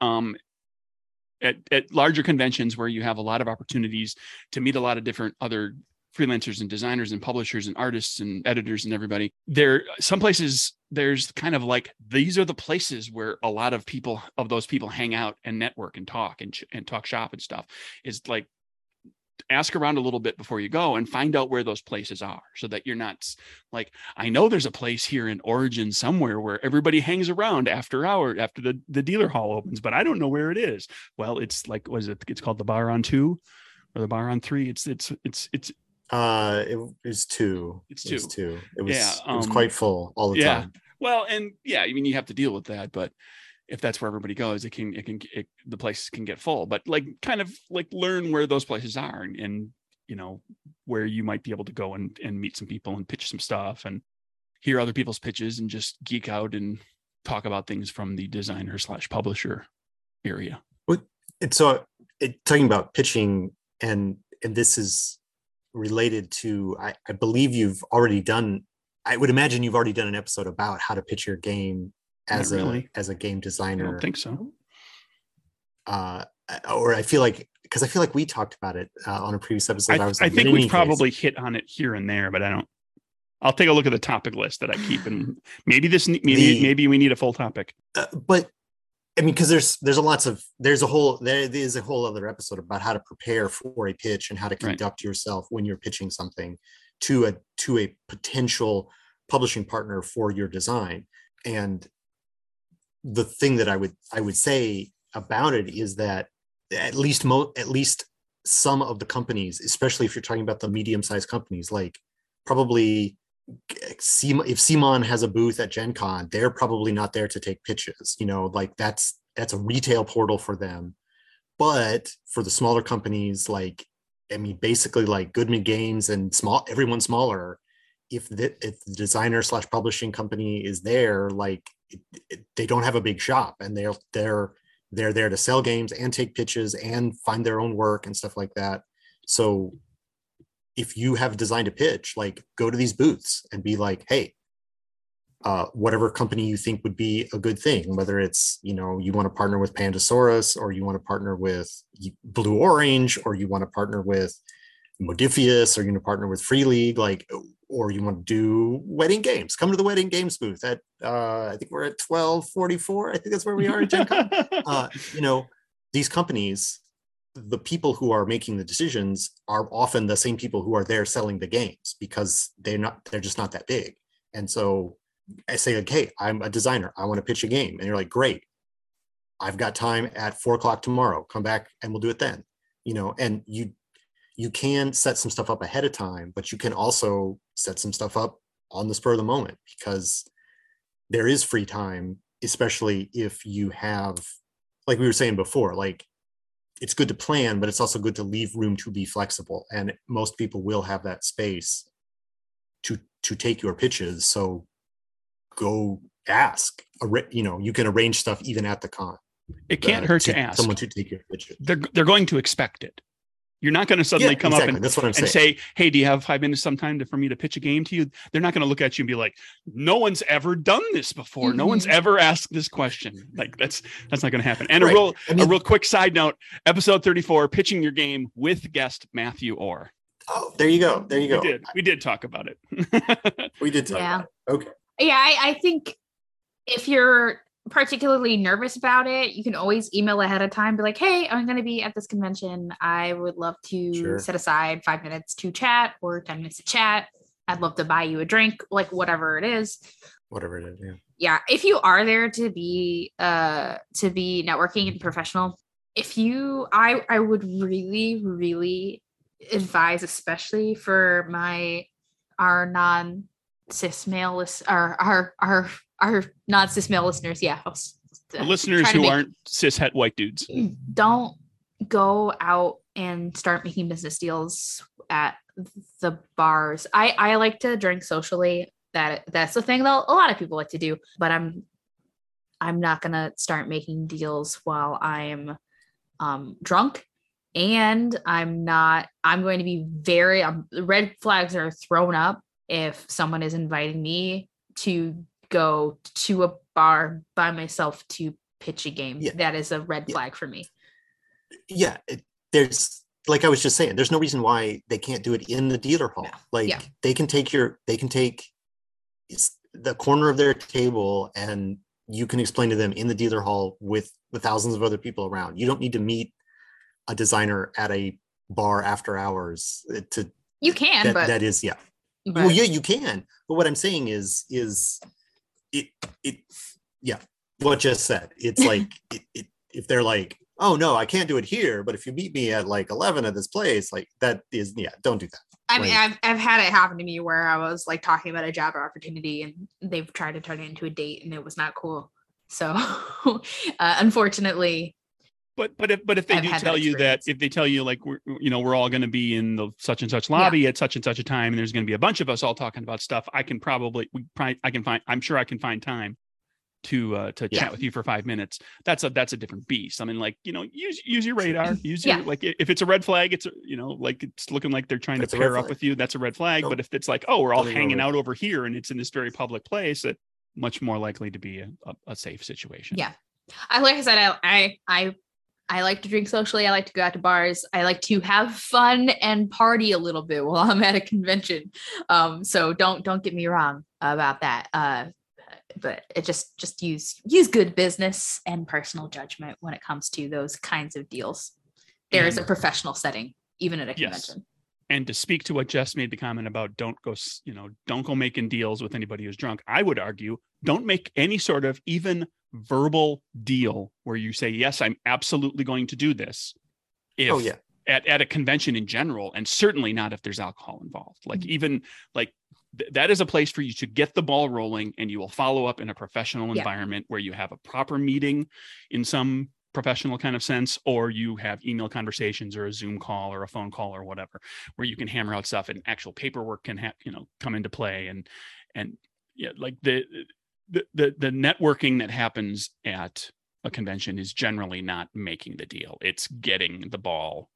At larger conventions where you have a lot of opportunities to meet a lot of different other freelancers and designers and publishers and artists and editors and everybody. Some places there's kind of like, these are the places where a lot of those people hang out and network and talk and talk shop and stuff. Is like, ask around a little bit before you go and find out where those places are so that you're not like, I know there's a place here in Origin somewhere where everybody hangs around after the dealer hall opens, but I don't know where it is. Well, it's like, it's called the Bar on 2 or the Bar on 3. It's It was two. It was quite full all the time. Well, and I mean, you have to deal with that, but if that's where everybody goes, the place can get full, but like kind of like learn where those places are and you know, where you might be able to go and meet some people and pitch some stuff and hear other people's pitches and just geek out and talk about things from the designer/publisher area. And so talking about pitching and this is related to, I believe I would imagine you've already done an episode about how to pitch your game as a game designer. I don't think so. Or I feel like we talked about it on a previous episode. I think we've probably hit on it here and there, but I'll take a look at the topic list that I keep and maybe we need a full topic. But I mean, because there is a whole other episode about how to prepare for a pitch and how to conduct yourself when you're pitching something to a potential publishing partner for your design. And the thing that I would say about it is that at least some of the companies, especially if you're talking about the medium-sized companies, like probably if CMON has a booth at Gen Con, they're probably not there to take pitches, you know, like that's a retail portal for them. But for the smaller companies, like, I mean, basically like Goodman Games and everyone smaller, if the designer/publishing company is there, like they don't have a big shop and they're there to sell games and take pitches and find their own work and stuff like that. So if you have designed a pitch, like go to these booths and be like, hey, whatever company you think would be a good thing, whether it's, you know, you want to partner with Pandasaurus or you want to partner with Blue Orange or you want to partner with Modifius or you want to partner with Free League, like, or you want to do Wet Ink Games, come to the Wet Ink Games booth at, I think we're at 1244. I think that's where we are at Gen Con. You know, these companies, the people who are making the decisions are often the same people who are there selling the games because they're just not that big. And so I say like, hey, I'm a designer. I want to pitch a game. And you're like, great. I've got time at 4:00 tomorrow, come back and we'll do it then, you know, and you can set some stuff up ahead of time, but you can also set some stuff up on the spur of the moment because there is free time, especially if you have, like we were saying before, like, it's good to plan, but it's also good to leave room to be flexible. And most people will have that space to take your pitches. So go ask, you know, you can arrange stuff even at the con. It can't hurt to ask someone to take your pitches. They're going to expect it. You're not going to suddenly come up and say, hey, do you have 5 minutes sometime for me to pitch a game to you? They're not going to look at you and be like, no one's ever done this before. Mm-hmm. No one's ever asked this question. Like that's not going to happen. And a real quick side note, episode 34, pitching your game with guest Matthew Orr. Oh, there you go. There you go. We did talk about it. We did talk about it. Okay. Yeah. I think if you're particularly nervous about it, you can always email ahead of time, be like, hey, I'm going to be at this convention. I would love to set aside 5 minutes to chat or 10 minutes to chat. I'd love to buy you a drink, like whatever it is. Whatever it is. Yeah. Yeah. If you are there to be networking and professional, I would really, really advise, especially for our non-cis male listeners, our non-cis male listeners, yeah. Listeners who aren't cis het white dudes. Don't go out and start making business deals at the bars. I like to drink socially. That's the thing that a lot of people like to do, but I'm not gonna start making deals while I'm drunk. And red flags are thrown up if someone is inviting me to go to a bar by myself to pitch a game. Yeah. That is a red flag for me. Yeah. There's, like I was just saying, there's no reason why they can't do it in the dealer hall. No. Like they can take the corner of their table and you can explain to them in the dealer hall with the thousands of other people around. You don't need to meet a designer at a bar after hours you can. But what I'm saying is what just said. It's like if they're like, oh no, I can't do it here, but if you meet me at like 11 at this place, like that is, don't do that. I mean, I've had it happen to me where I was like talking about a job opportunity and they've tried to turn it into a date and it was not cool. So unfortunately. But if they do tell you that, if they tell you like we're all going to be in the such and such lobby at such and such a time, and there's going to be a bunch of us all talking about stuff, I can find time to chat with you for 5 minutes. That's a different beast. I mean, like, use your radar. Use your, like, if it's a red flag, it's like it's looking like they're trying to pair up with you. That's a red flag. Nope. But if it's like, oh, we're all hanging out over here and it's in this very public place, it's much more likely to be a safe situation. Yeah, like I said, I like to drink socially. I like to go out to bars. I like to have fun and party a little bit while I'm at a convention. So don't get me wrong about that. But it just use good business and personal judgment when it comes to those kinds of deals. There is a professional setting, even at a convention. And to speak to what Jess made the comment about, don't go making deals with anybody who's drunk. I would argue, don't make any sort of even verbal deal where you say, yes, I'm absolutely going to do this at a convention in general, and certainly not if there's alcohol involved. Like that is a place for you to get the ball rolling, and you will follow up in a professional environment where you have a proper meeting in some professional kind of sense, or you have email conversations or a Zoom call or a phone call or whatever, where you can hammer out stuff and actual paperwork can come into play. The networking that happens at a convention is generally not making the deal. It's getting the ball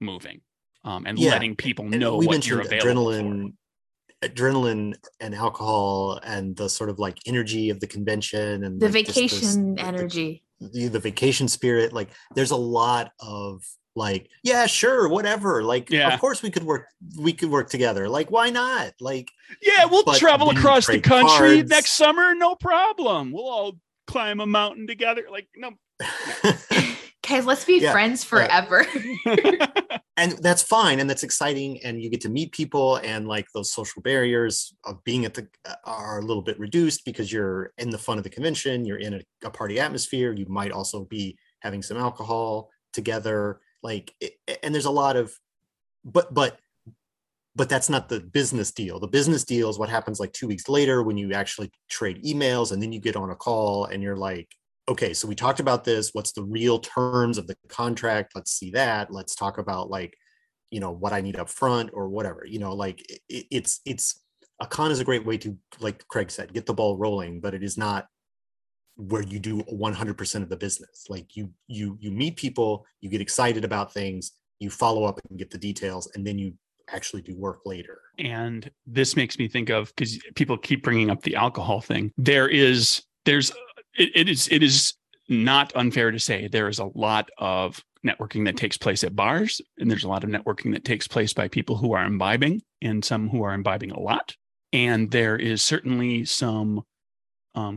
moving and letting people know what you're available for. Adrenaline and alcohol and the sort of like energy of the convention and the vacation energy, the vacation spirit. Like there's a lot of like, yeah, sure, whatever. Like, of course we could work together. Like, why not? Like, yeah, we'll travel across the country next summer. No problem. We'll all climb a mountain together. Like, no. Guys, let's be friends forever. And that's fine. And that's exciting. And you get to meet people, and like those social barriers of being are a little bit reduced because you're in the fun of the convention. You're in a party atmosphere. You might also be having some alcohol together. Like, and there's a lot of, but that's not the business deal. The business deal is what happens like 2 weeks later when you actually trade emails, and then you get on a call and you're like, okay, so we talked about this. What's the real terms of the contract? Let's see that. Let's talk about like, what I need up front or whatever, like it's a con is a great way to, like Craig said, get the ball rolling, but it is not where you do 100% of the business. Like you meet people, you get excited about things, you follow up and get the details, and then you actually do work later. And this makes me think of, because people keep bringing up the alcohol thing. It is not unfair to say there is a lot of networking that takes place at bars, and there's a lot of networking that takes place by people who are imbibing and some who are imbibing a lot. And there is certainly some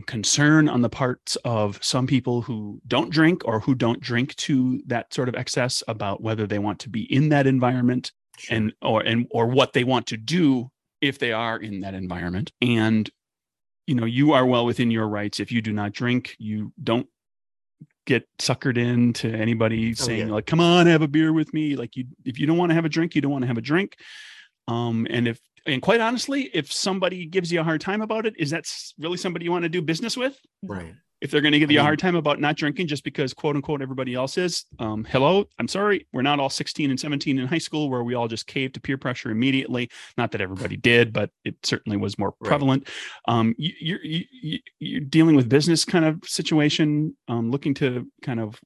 concern on the parts of some people who don't drink or who don't drink to that sort of excess about whether they want to be in that environment. Sure. and what they want to do if they are in that environment. And you know, you are well within your rights. If you do not drink, you don't get suckered in to anybody saying, yeah, like, come on, have a beer with me. Like, you, if you don't want to have a drink, you don't want to have a drink. And quite honestly, if somebody gives you a hard time about it, is that really somebody you want to do business with? Right. If they're going to give you a hard time about not drinking just because, quote unquote, everybody else is, hello, I'm sorry, we're not all 16 and 17 in high school where we all just caved to peer pressure immediately. Not that everybody did, but it certainly was more prevalent. Right. You're dealing with business kind of situation, looking to kind of,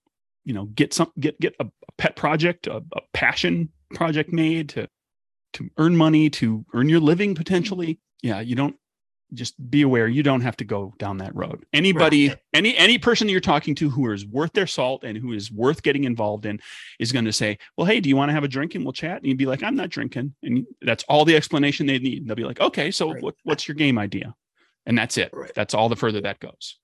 you know, get a pet project, a passion project made to earn money, to earn your living potentially. Yeah, you don't. Just be aware, you don't have to go down that road. Anybody, right, any person you're talking to who is worth their salt and who is worth getting involved in is going to say, well, hey, do you want to have a drink and we'll chat? And you'd be like, I'm not drinking. And that's all the explanation they need. And they'll be like, okay, so right, what's your game idea? And that's it. Right. That's all the further that goes.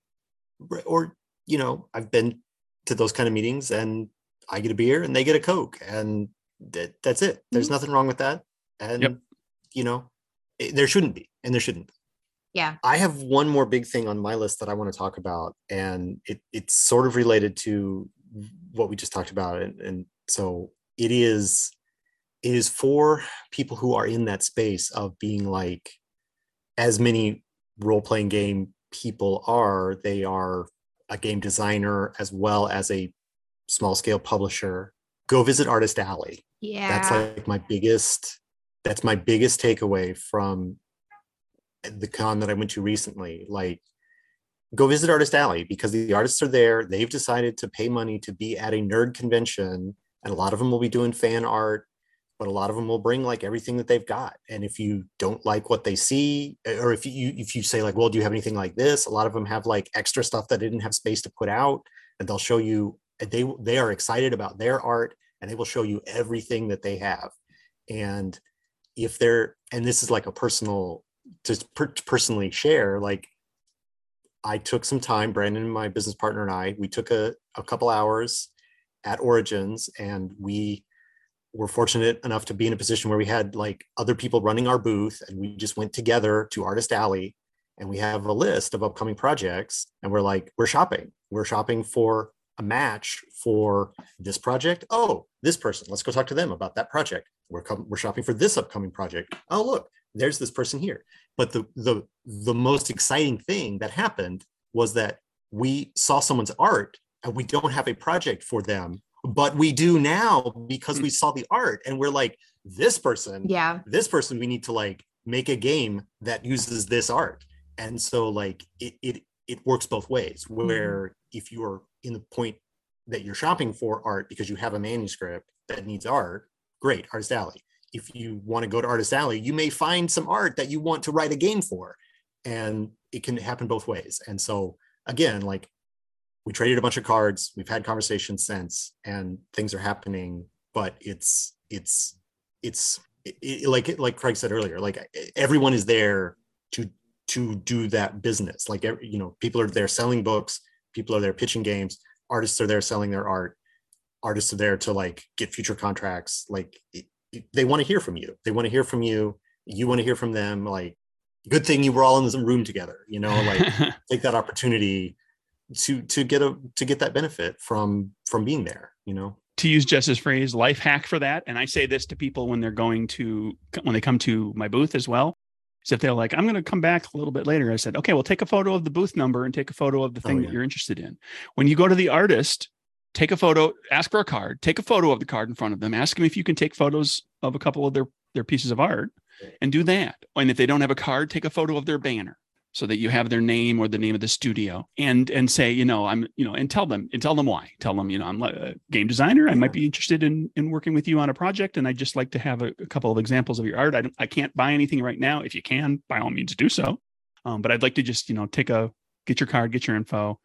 Right. Or, you know, I've been to those kind of meetings and I get a beer and they get a Coke and that's it. There's nothing wrong with that. And, you know, there shouldn't be, and there shouldn't be. Yeah. I have one more big thing on my list that I want to talk about, and it's sort of related to what we just talked about. And so it is for people who are in that space of being like, as many role-playing game people are, they are a game designer as well as a small-scale publisher. Go visit Artist Alley. Yeah. That's like my biggest takeaway from the con that I went to recently. Like, go visit Artist Alley, because the artists are there. They've decided to pay money to be at a nerd convention, and a lot of them will be doing fan art, but a lot of them will bring like everything that they've got. And if you don't like what they see, or if you say like, well, do you have anything like this? A lot of them have like extra stuff that they didn't have space to put out, and they'll show you. They are excited about their art, and they will show you everything that they have. And if they're, and this is like a personal, personally share, like, I took some time, Brandon, my business partner, and I, we took a couple hours at Origins, and we were fortunate enough to be in a position where we had like other people running our booth, and we just went together to Artist Alley, and we have a list of upcoming projects, and we're like, we're shopping for a match for this project. Oh, this person, let's go talk to them about that project. We're shopping for this upcoming project. Oh, look, there's this person here. But the most exciting thing that happened was that we saw someone's art, and we don't have a project for them, but we do now because we saw the art, and we're like, this person, we need to like make a game that uses this art. And so like it works both ways, where if you are in the point that you're shopping for art because you have a manuscript that needs art, great, Artist Alley. If you want to go to Artist Alley, you may find some art that you want to write a game for, and it can happen both ways. And so again, like, we traded a bunch of cards, we've had conversations since, and things are happening, but it's like Craig said earlier, like, everyone is there to do that business. Like, you know, people are there selling books, people are there pitching games, artists are there selling their art, artists are there to like get future contracts. Like, they want to hear from you. They want to hear from you. You want to hear from them. Like, good thing you were all in this room together, you know, like take that opportunity to get that benefit from being there, you know. To use Jess's phrase, life hack for that. And I say this to people when they're when they come to my booth as well. So if they're like, I'm going to come back a little bit later, I said, okay, well, take a photo of the booth number and take a photo of the thing that you're interested in. When you go to the artist, take a photo, ask for a card, take a photo of the card in front of them, ask them if you can take photos of a couple of their pieces of art, and do that. And if they don't have a card, take a photo of their banner. so that you have their name or the name of the studio, and say, you know, I'm, you know, and tell them why. Tell them, you know, I'm a game designer. I might be interested in working with you on a project, and I'd just like to have a couple of examples of your art. I can't buy anything right now. If you can, by all means, do so. But I'd like to just, you know, get your card, get your info,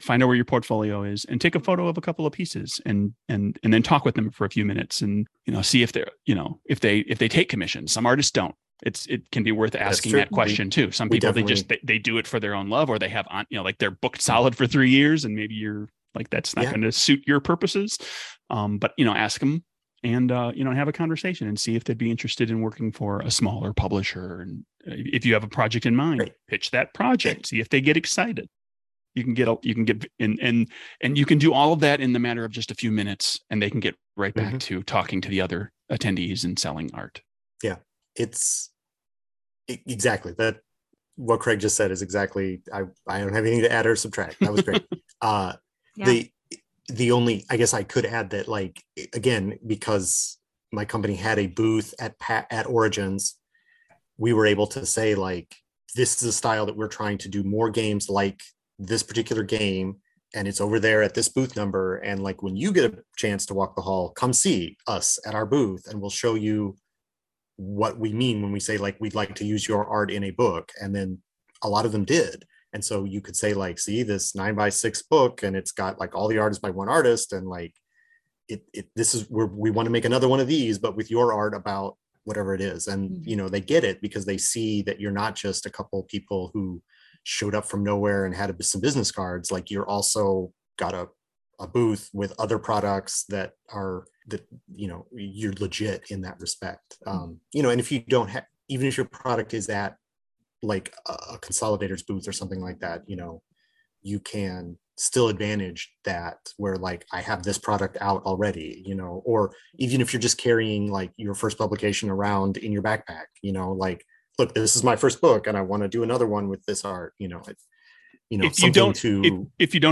find out where your portfolio is, and take a photo of a couple of pieces, and then talk with them for a few minutes, and, you know, see if they're, you know, if they take commissions. Some artists don't. It can be worth asking that question too. Some people, they do it for their own love, or they have, you know, like they're booked solid for 3 years, and maybe you're like, that's not going to suit your purposes. But, you know, ask them and, you know, have a conversation and see if they'd be interested in working for a smaller publisher. And if you have a project in mind, pitch that project, see if they get excited. You can get and you can do all of that in the matter of just a few minutes, and they can get right back to talking to the other attendees and selling art. Yeah. It's exactly that. What Craig just said is exactly, I don't have anything to add or subtract. That was great. The only, I guess I could add that, like, again, because my company had a booth at Origins, we were able to say, like, this is a style that we're trying to do more games like this particular game. And it's over there at this booth number. And, like, when you get a chance to walk the hall, come see us at our booth, and we'll show you what we mean when we say, like, we'd like to use your art in a book. And then a lot of them did. And so you could say, like, see this 9x6 book, and it's got, like, all the art is by one artist, and, like, we want to make another one of these, but with your art about whatever it is. And, you know, they get it because they see that you're not just a couple of people who showed up from nowhere and had some business cards. Like, you're also got a booth with other products that you know, you're legit in that respect. You know, and if you don't have, even if your product is at, like, a consolidator's booth or something like that, you know, you can still advantage that, where, like, I have this product out already, you know, or even if you're just carrying, like, your first publication around in your backpack, you know, like, look, this is my first book, and I want to do another one with this art, you know. If you don't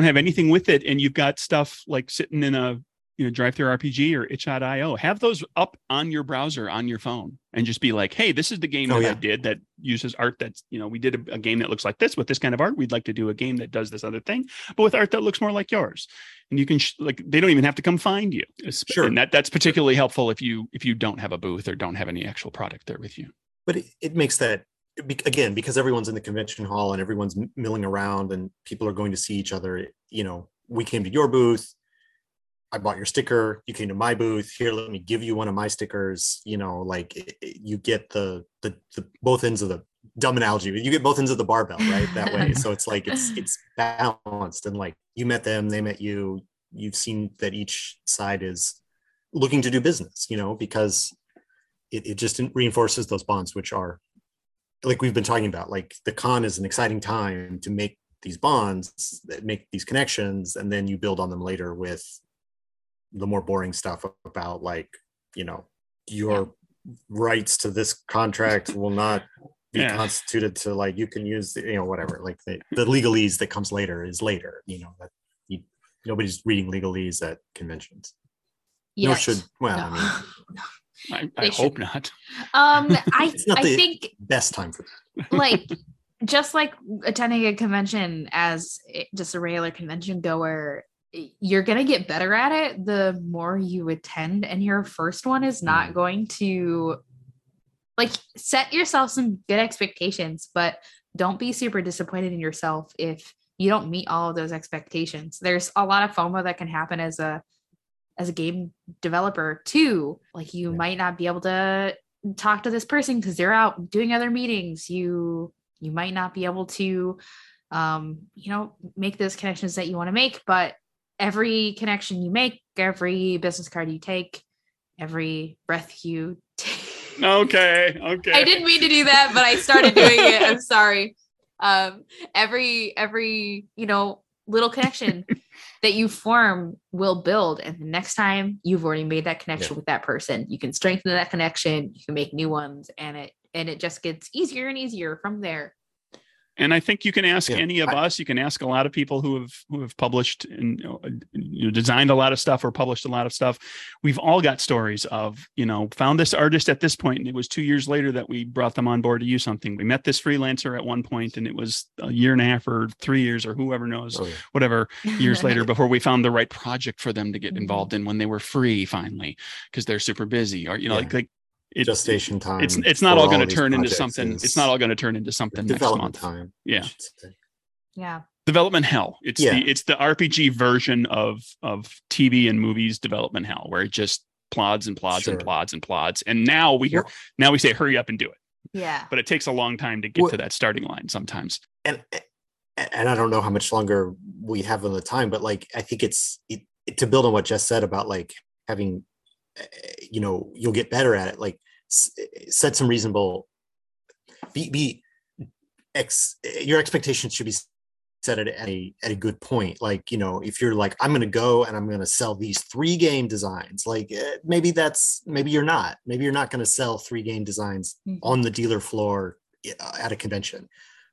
have anything with it, and you've got stuff, like, sitting in a, you know, DriveThruRPG or itch.io, have those up on your browser on your phone, and just be like, hey, this is the game I did that uses art that's, you know, we did a game that looks like this with this kind of art. We'd like to do a game that does this other thing, but with art that looks more like yours. And you can they don't even have to come find you. Sure. And that's particularly helpful if you don't have a booth or don't have any actual product there with you. But it makes that, again, because everyone's in the convention hall and everyone's milling around and people are going to see each other, you know, we came to your booth, I bought your sticker, you came to my booth, here, let me give you one of my stickers, you know, like, you get the both ends of the dumb analogy, you get both ends of the barbell, right? That way. So it's like, it's balanced, and, like, you met them, they met you, you've seen that each side is looking to do business, you know, because it just reinforces those bonds, which are, like we've been talking about, like, the con is an exciting time to make these bonds, that make these connections, and then you build on them later with the more boring stuff about, like, you know, your rights to this contract will not be constituted to, like, you can use, you know, whatever, like, the legalese that comes later is later, you know, that nobody's reading legalese at conventions. Yes. Nor should, well, no. I mean, I hope not. It's not I think best time for that. Like, just like attending a convention as just a regular convention goer, you're going to get better at it the more you attend. And your first one is not going to, like, set yourself some good expectations, but don't be super disappointed in yourself if you don't meet all of those expectations. There's a lot of FOMO that can happen as a game developer too. Like, you might not be able to talk to this person because they're out doing other meetings. You might not be able to, you know, make those connections that you want to make, but every connection you make, every business card you take, every breath you take. Okay. I didn't mean to do that, but I started doing it. I'm sorry. Every, you know, little connection that you form will build. And the next time you've already made that connection with that person, you can strengthen that connection, you can make new ones, and it just gets easier and easier from there. And I think you can ask any of us. You can ask a lot of people who have published and designed a lot of stuff or published a lot of stuff. We've all got stories of, found this artist at this point, and it was 2 years later that we brought them on board to use something. We met this freelancer at one point, and it was a year and a half or 3 years or whoever knows, whatever years later before we found the right project for them to get involved in when they were free finally because they're super busy or like gestation time. It's not all going to turn into something. It's not all going to turn into something next month. Time. Yeah. Yeah. Development hell. It's the RPG version of TV and movies development hell, where it just plods and plods and plods and plods. And now we hear now we say hurry up and do it. Yeah. But it takes a long time to get to that starting line sometimes. And I don't know how much longer we have on the time, but like I think it's to build on what Jess said about like having you'll get better at it. Like set some reasonable, your expectations should be set at a good point. Like, if you're like, I'm going to go and I'm going to sell these 3 game designs, like maybe you're not going to sell 3 game designs on the dealer floor at a convention.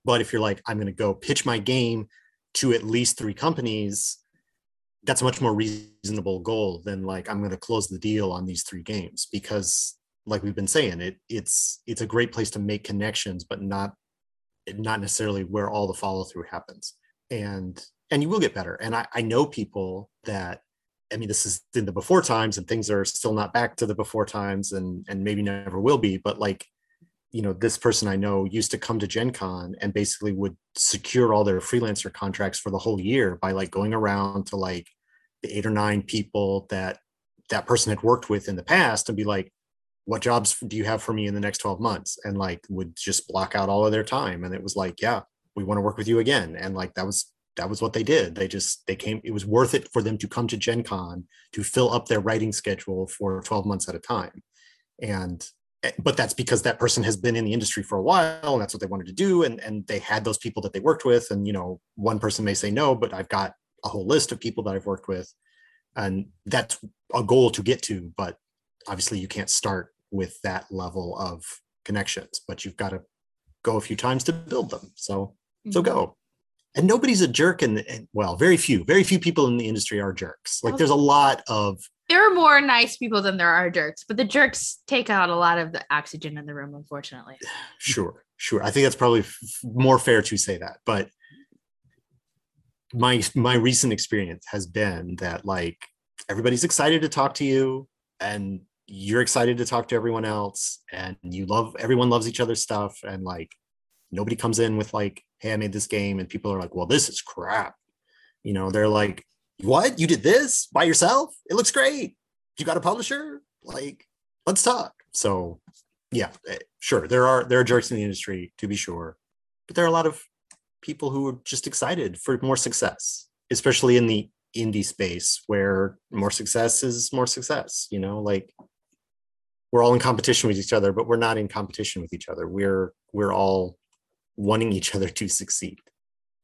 But if you're like, I'm going to go pitch my game to at least 3 companies, that's a much more reasonable goal than like, I'm going to close the deal on these 3 games, because like we've been saying, it's a great place to make connections, but not necessarily where all the follow through happens. And you will get better. And I know people that, I mean, this is in the before times and things are still not back to the before times and maybe never will be, but like, this person I know used to come to Gen Con and basically would secure all their freelancer contracts for the whole year by like going around to like the 8 or 9 people that person had worked with in the past and be like, what jobs do you have for me in the next 12 months? And like would just block out all of their time. And it was like, yeah, we want to work with you again. And like, that was what they did. They came, it was worth it for them to come to Gen Con to fill up their writing schedule for 12 months at a time. But that's because that person has been in the industry for a while and that's what they wanted to do. And they had those people that they worked with. And, one person may say no, but I've got a whole list of people that I've worked with. And that's a goal to get to. But obviously you can't start with that level of connections, but you've got to go a few times to build them. So go. And nobody's a jerk. And very few people in the industry are jerks. Like there's a lot of, there are more nice people than there are jerks, but the jerks take out a lot of the oxygen in the room, unfortunately. Sure. I think that's probably more fair to say that. But my recent experience has been that like everybody's excited to talk to you, and you're excited to talk to everyone else, and everyone loves each other's stuff, and like nobody comes in with like, "Hey, I made this game," and people are like, "Well, this is crap." They're like, "What? You did this by yourself? It looks great. You got a publisher? Like, let's talk." So, yeah, sure. There are jerks in the industry, to be sure. But there are a lot of people who are just excited for more success, especially in the indie space where more success is more success. Like we're all in competition with each other, but we're not in competition with each other. We're all wanting each other to succeed.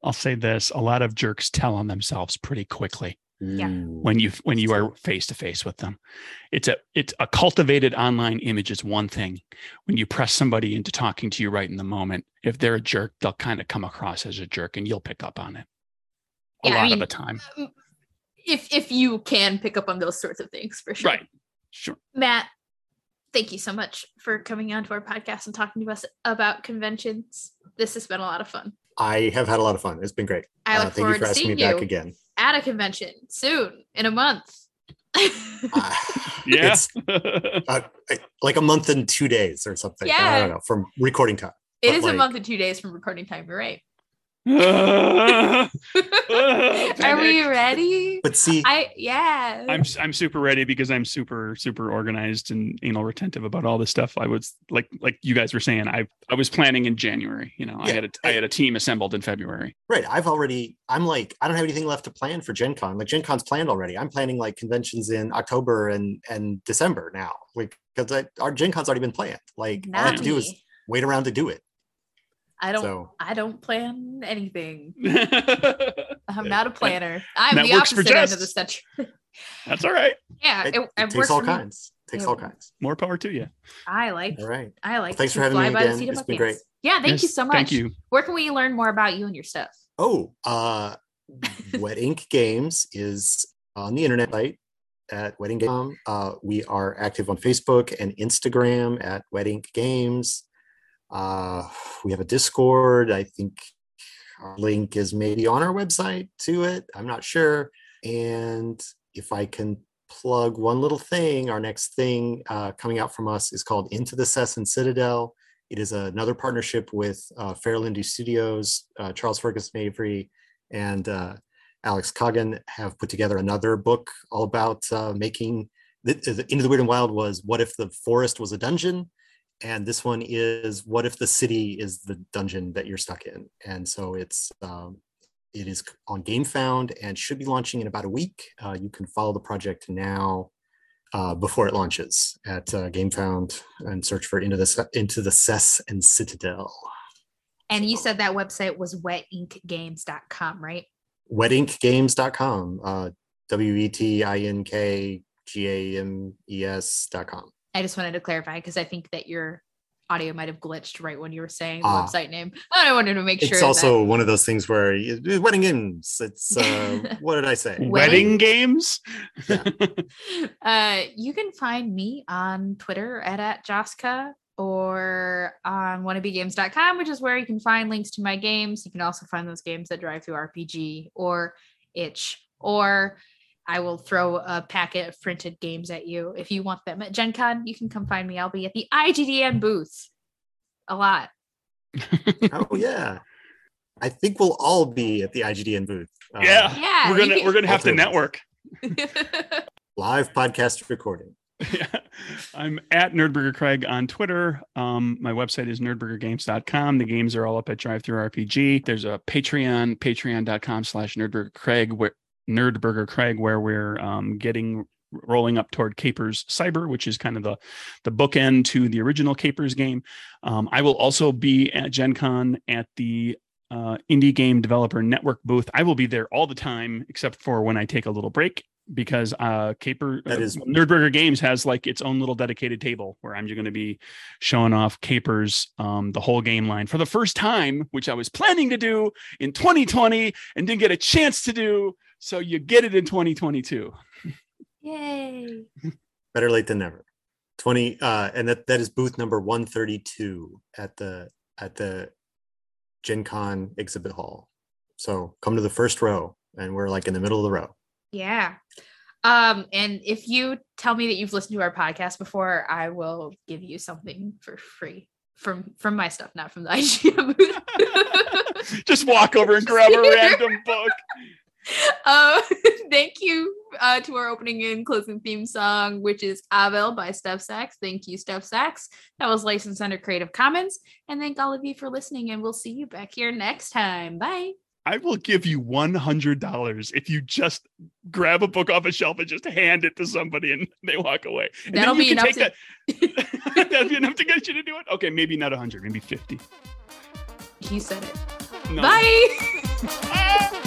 I'll say this, a lot of jerks tell on themselves pretty quickly when you are face to face with them. It's a cultivated online image is one thing. When you press somebody into talking to you right in the moment, if they're a jerk, they'll kind of come across as a jerk and you'll pick up on it a lot of the time. If you can pick up on those sorts of things, for sure. Right. Sure. Matt, thank you so much for coming onto our podcast and talking to us about conventions. This has been a lot of fun. I have had a lot of fun. It's been great. I look forward to seeing you back again at a convention soon in a month. Yeah, it's, like a month and 2 days or something. Yeah. I don't know, from recording time. It is like, a month and 2 days from recording time. You're right. Are we ready? But see, I'm super ready because I'm super, super organized and anal retentive about all this stuff. I was like you guys were saying, I was planning in January, I had a team assembled in February. Right. I'm like, I don't have anything left to plan for Gen Con. Like Gen Con's planned already. I'm planning like conventions in October and December now, because our Gen Con's already been planned. Like all I have to do is wait around to do it. I don't plan anything. I'm not a planner. I'm the opposite end of the spectrum. That's all right. Yeah, it takes all kinds. Takes all kinds. More power to you. I like. All right. I like. Well, thanks for having me again. It's been great. Yeah, thank you so much. Thank you. Where can we learn more about you and your stuff? Oh, Wet Ink Games is on the internet site at wetinkgames.com. We are active on Facebook and Instagram at Wet Ink Games. We have a Discord. I think our link is maybe on our website to it. I'm not sure. And if I can plug one little thing, our next thing coming out from us is called Into the Cess Citadel. It is another partnership with Fairlindy Studios. Charles Fergus Mavery and Alex Coggin have put together another book all about making... The Into the Weird and Wild was What If the Forest Was a Dungeon? And this one is What If the City is the Dungeon that You're Stuck in? And so it is on GameFound and should be launching in about a week. You can follow the project now before it launches at GameFound and search for Into the Cess and Citadel. And you said that website was wetinkgames.com, right? Wetinkgames.com, wetinkgames.com. I just wanted to clarify because I think that your audio might have glitched right when you were saying the website name. I wanted to make sure. It's also one of those things where Wedding Games. It's what did I say? Wedding Games. Yeah. You can find me on Twitter at Joska or on wannabegames.com, which is where you can find links to my games. You can also find those games at DriveThruRPG or itch, or I will throw a packet of printed games at you. If you want them at Gen Con, you can come find me. I'll be at the IGDN booth a lot. Oh, yeah. I think we'll all be at the IGDN booth. Yeah. We're gonna have to network. Live podcast recording. Yeah. I'm at Nerdburger Craig on Twitter. My website is nerdburgergames.com. The games are all up at DriveThruRPG. There's a Patreon, patreon.com/nerdburgercraig, where Nerdburger Craig, where we're rolling up toward Capers Cyber, which is kind of the bookend to the original Capers game. I will also be at Gen Con at the Indie Game Developer Network booth. I will be there all the time, except for when I take a little break, because Nerdburger Games has like its own little dedicated table where I'm just going to be showing off Capers, the whole game line for the first time, which I was planning to do in 2020 and didn't get a chance to do. So you get it in 2022. Yay. Better late than never. And that is booth number 132 at the Gen Con exhibit hall. So come to the first row, and we're like in the middle of the row. Yeah. And if you tell me that you've listened to our podcast before, I will give you something for free from my stuff, not from the IGN booth. Just walk over and grab a random book. Thank you to our opening and closing theme song, which is Abel by Steph Sax. Thank you, Steph Sax. That was licensed under Creative Commons. And thank all of you for listening, and we'll see you back here next time. Bye. I will give you $100 if you just grab a book off a shelf and just hand it to somebody and they walk away. And that'll be enough that'll be enough to get you to do it. Okay, maybe not 100, maybe 50. He said it. No. Bye.